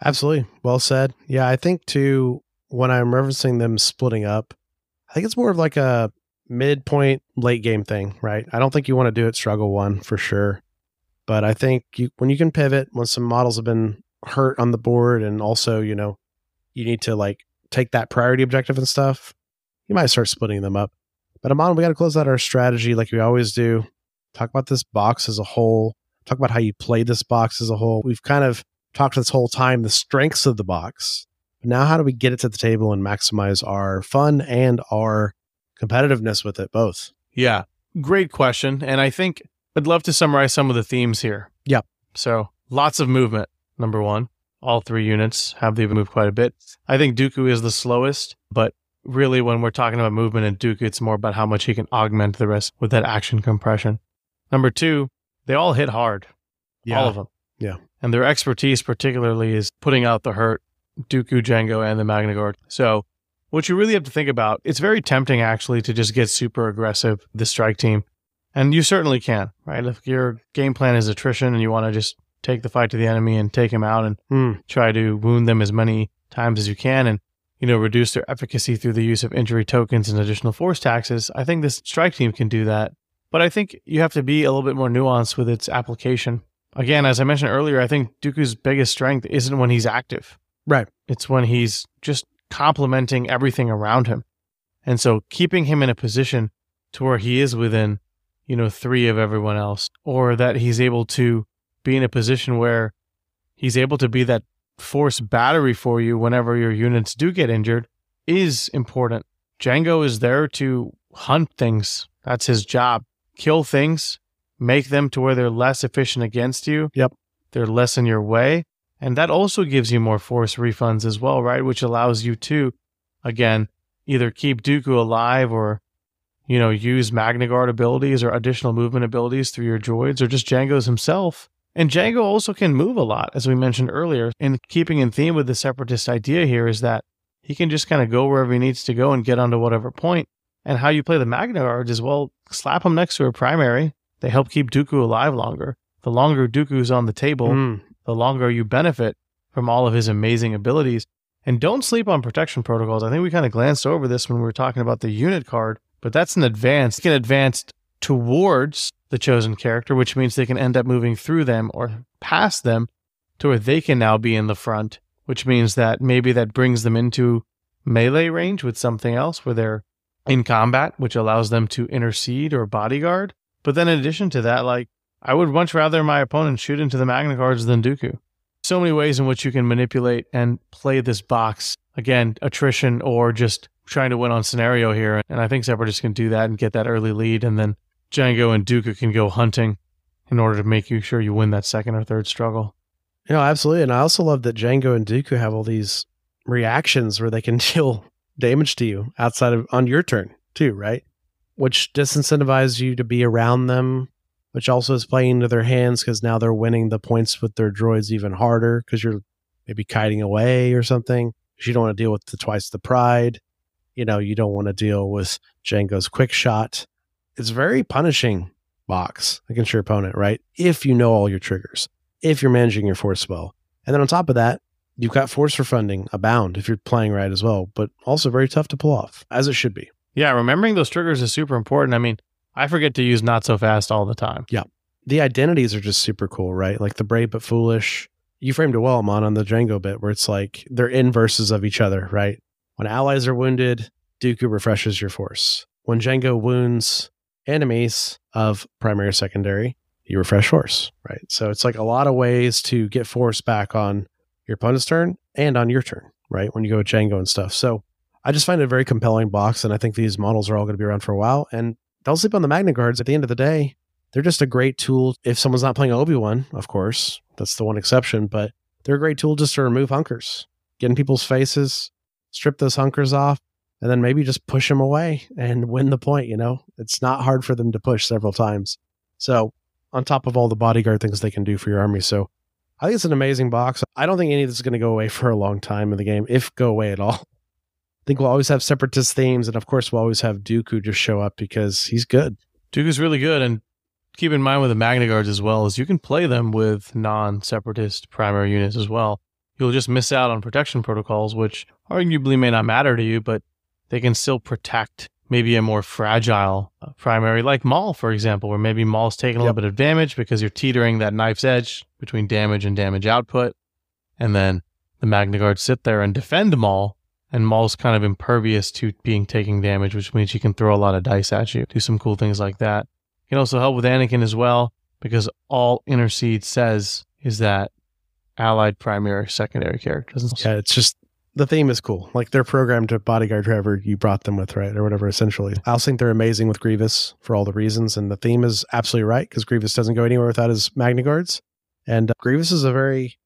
Absolutely. Well said. Yeah, I think too, when I'm referencing them splitting up, I think it's more of like a midpoint late game thing, right? I don't think you want to do it struggle one for sure. But I think you, when you can pivot, once some models have been hurt on the board, and also, you know, you need to like take that priority objective and stuff, you might start splitting them up. But Amon, we got to close out our strategy like we always do. Talk about this box as a whole. Talk about how you play this box as a whole. We've kind of talked this whole time the strengths of the box. But now how do we get it to the table and maximize our fun and our competitiveness with it both? Yeah, great question. And I think I'd love to summarize some of the themes here. Yeah. So lots of movement, number one. All three units have the move quite a bit. I think Dooku is the slowest, but really when we're talking about movement and Dooku, it's more about how much he can augment the rest with that action compression. Number two, they all hit hard. Yeah. All of them. Yeah. And their expertise particularly is putting out the hurt, Dooku, Jango, and the Magna Guard. So what you really have to think about, it's very tempting actually to just get super aggressive, the strike team. And you certainly can, right? If your game plan is attrition and you want to just take the fight to the enemy and take him out and mm. try to wound them as many times as you can and, you know, reduce their efficacy through the use of injury tokens and additional force taxes, I think this strike team can do that. But I think you have to be a little bit more nuanced with its application. Again, as I mentioned earlier, I think Dooku's biggest strength isn't when he's active. Right. It's when he's just complementing everything around him. And so keeping him in a position to where he is within, you know, three of everyone else, or that he's able to be in a position where he's able to be that force battery for you whenever your units do get injured is important. Jango is there to hunt things. That's his job. Kill things, make them to where they're less efficient against you. Yep. They're less in your way. And that also gives you more force refunds as well, right? Which allows you to, again, either keep Dooku alive or, you know, use Magna Guard abilities or additional movement abilities through your droids or just Jango's himself. And Jango also can move a lot, as we mentioned earlier. And keeping in theme with the Separatist idea here is that he can just kind of go wherever he needs to go and get onto whatever point. And how you play the Magna Guard is, well, slap him next to a primary. They help keep Dooku alive longer. The longer Dooku's on the table, mm. the longer you benefit from all of his amazing abilities. And don't sleep on protection protocols. I think we kind of glanced over this when we were talking about the unit card, but that's an advance. It can advance towards the chosen character, which means they can end up moving through them or past them to where they can now be in the front, which means that maybe that brings them into melee range with something else where they're in combat, which allows them to intercede or bodyguard. But then in addition to that, like, I would much rather my opponent shoot into the Magna Guards than Dooku. So many ways in which you can manipulate and play this box. Again, attrition or just trying to win on scenario here. And I think Separatists can do that and get that early lead. And then Jango and Dooku can go hunting in order to make you sure you win that second or third struggle. You know, absolutely. And I also love that Jango and Dooku have all these reactions where they can deal damage to you outside of on your turn too, right? Which disincentivizes you to be around them, which also is playing into their hands because now they're winning the points with their droids even harder because you're maybe kiting away or something. You don't want to deal with the twice the pride. You know, you don't want to deal with Jango's quick shot. It's very punishing box against your opponent, right? If you know all your triggers, if you're managing your force well. And then on top of that, you've got force refunding abound if you're playing right as well, but also very tough to pull off, as it should be. Yeah, remembering those triggers is super important. I mean, I forget to use not so fast all the time. Yeah. The identities are just super cool, right? Like the brave but foolish. You framed it well, Amon, on the Jango bit, where it's like they're inverses of each other, right? When allies are wounded, Dooku refreshes your force. When Jango wounds enemies of primary or secondary, you refresh force, right? So it's like a lot of ways to get force back on your opponent's turn and on your turn, right? When you go with Jango and stuff. So I just find it a very compelling box. And I think these models are all going to be around for a while. And don't sleep on the Magna Guards. At the end of the day, they're just a great tool. If someone's not playing Obi-Wan, of course, that's the one exception, but they're a great tool just to remove hunkers, get in people's faces, strip those hunkers off, and then maybe just push them away and win the point. You know, it's not hard for them to push several times. So on top of all the bodyguard things they can do for your army. So I think it's an amazing box. I don't think any of this is going to go away for a long time in the game, if go away at all. I think we'll always have Separatist themes, and of course we'll always have Dooku just show up because he's good. Dooku's really good, and keep in mind with the Magna Guards as well, is you can play them with non-Separatist primary units as well. You'll just miss out on protection protocols, which arguably may not matter to you, but they can still protect maybe a more fragile primary, like Maul, for example, where maybe Maul's taking a yep. little bit of damage because you're teetering that knife's edge between damage and damage output. And then the Magna Guard sit there and defend Maul, and Maul's kind of impervious to being taking damage, which means he can throw a lot of dice at you, do some cool things like that. You can also help with Anakin as well, because all Intercede says is that allied primary or secondary characters. Yeah, it's just, the theme is cool. Like, they're programmed to bodyguard whoever you brought them with, right? Or whatever, essentially. I also think they're amazing with Grievous for all the reasons, and the theme is absolutely right, because Grievous doesn't go anywhere without his Magna Guards. And uh, Grievous is a very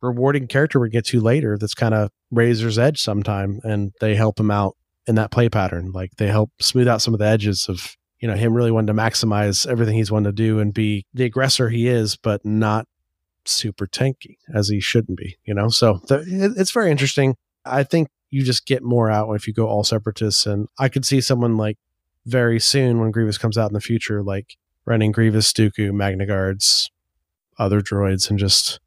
rewarding character we get to later that's kind of razor's edge sometime, and they help him out in that play pattern. Like, they help smooth out some of the edges of, you know, him really wanting to maximize everything he's wanted to do and be the aggressor he is, but not super tanky as he shouldn't be, you know? So th- it's very interesting. I think you just get more out if you go all separatists, and I could see someone like very soon when Grievous comes out in the future, like running Grievous, Dooku, Magna Guards, other droids, and just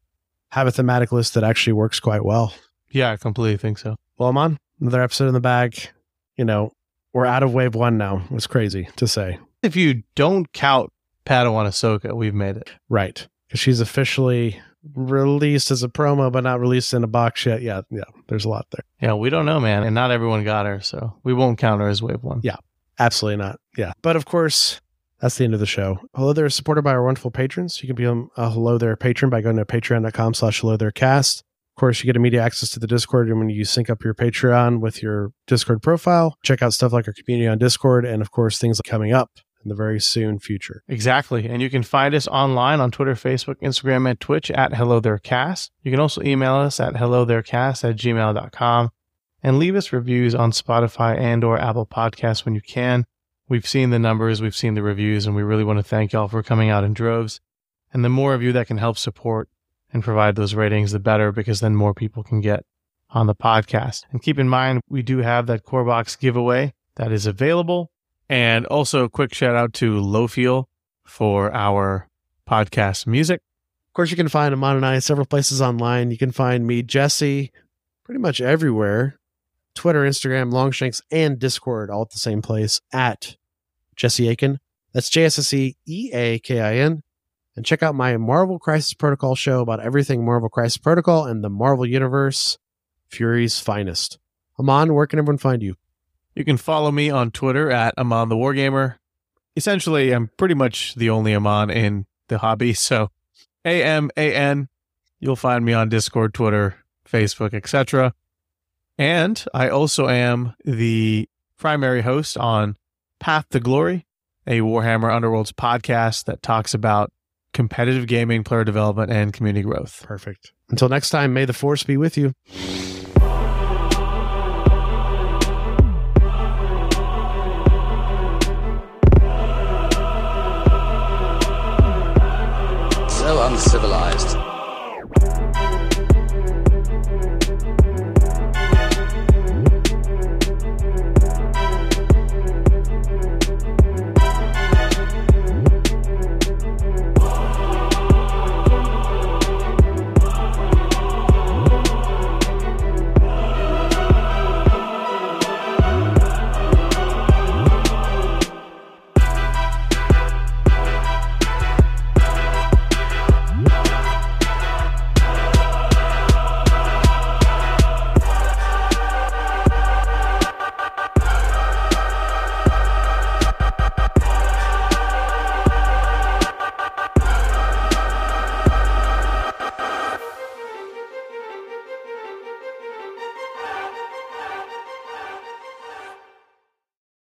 have a thematic list that actually works quite well. Yeah, I completely think so. Well, I'm on another episode in the bag. You know, we're out of wave one now. It's crazy to say. If you don't count Padawan Ahsoka, we've made it. Right. Because she's officially released as a promo, but not released in a box yet. Yeah, yeah, there's a lot there. Yeah, we don't know, man. And not everyone got her, so we won't count her as wave one. Yeah, absolutely not. Yeah. But of course, that's the end of the show. Hello There is supported by our wonderful patrons. You can become a Hello There patron by going to patreon.com slash Hello There Cast. Of course, you get immediate access to the Discord, and when you sync up your Patreon with your Discord profile, check out stuff like our community on Discord, and of course, things coming up in the very soon future. Exactly. And you can find us online on Twitter, Facebook, Instagram, and Twitch at HelloThereCast. You can also email us at HelloThereCast at gmail dot com, and leave us reviews on Spotify and or Apple Podcasts when you can. We've seen the numbers, we've seen the reviews, and we really want to thank y'all for coming out in droves. And the more of you that can help support and provide those ratings, the better, because then more people can get on the podcast. And keep in mind, we do have that Core Box giveaway that is available. And also a quick shout out to Lofiel for our podcast music. Of course, you can find Amon and I in several places online. You can find me, Jesse, pretty much everywhere. Twitter, Instagram, Longshanks, and Discord, all at the same place, at Jesse Aiken. That's J S S E E A K I N. And check out my Marvel Crisis Protocol show about everything Marvel Crisis Protocol and the Marvel Universe, Fury's finest. Amon, where can everyone find you? You can follow me on Twitter at Amon the Wargamer. Essentially, I'm pretty much the only Amon in the hobby, so A M A N. You'll find me on Discord, Twitter, Facebook, et cetera. And I also am the primary host on Path to Glory, a Warhammer Underworlds podcast that talks about competitive gaming, player development, and community growth. Perfect. Until next time, may the Force be with you. So uncivilized.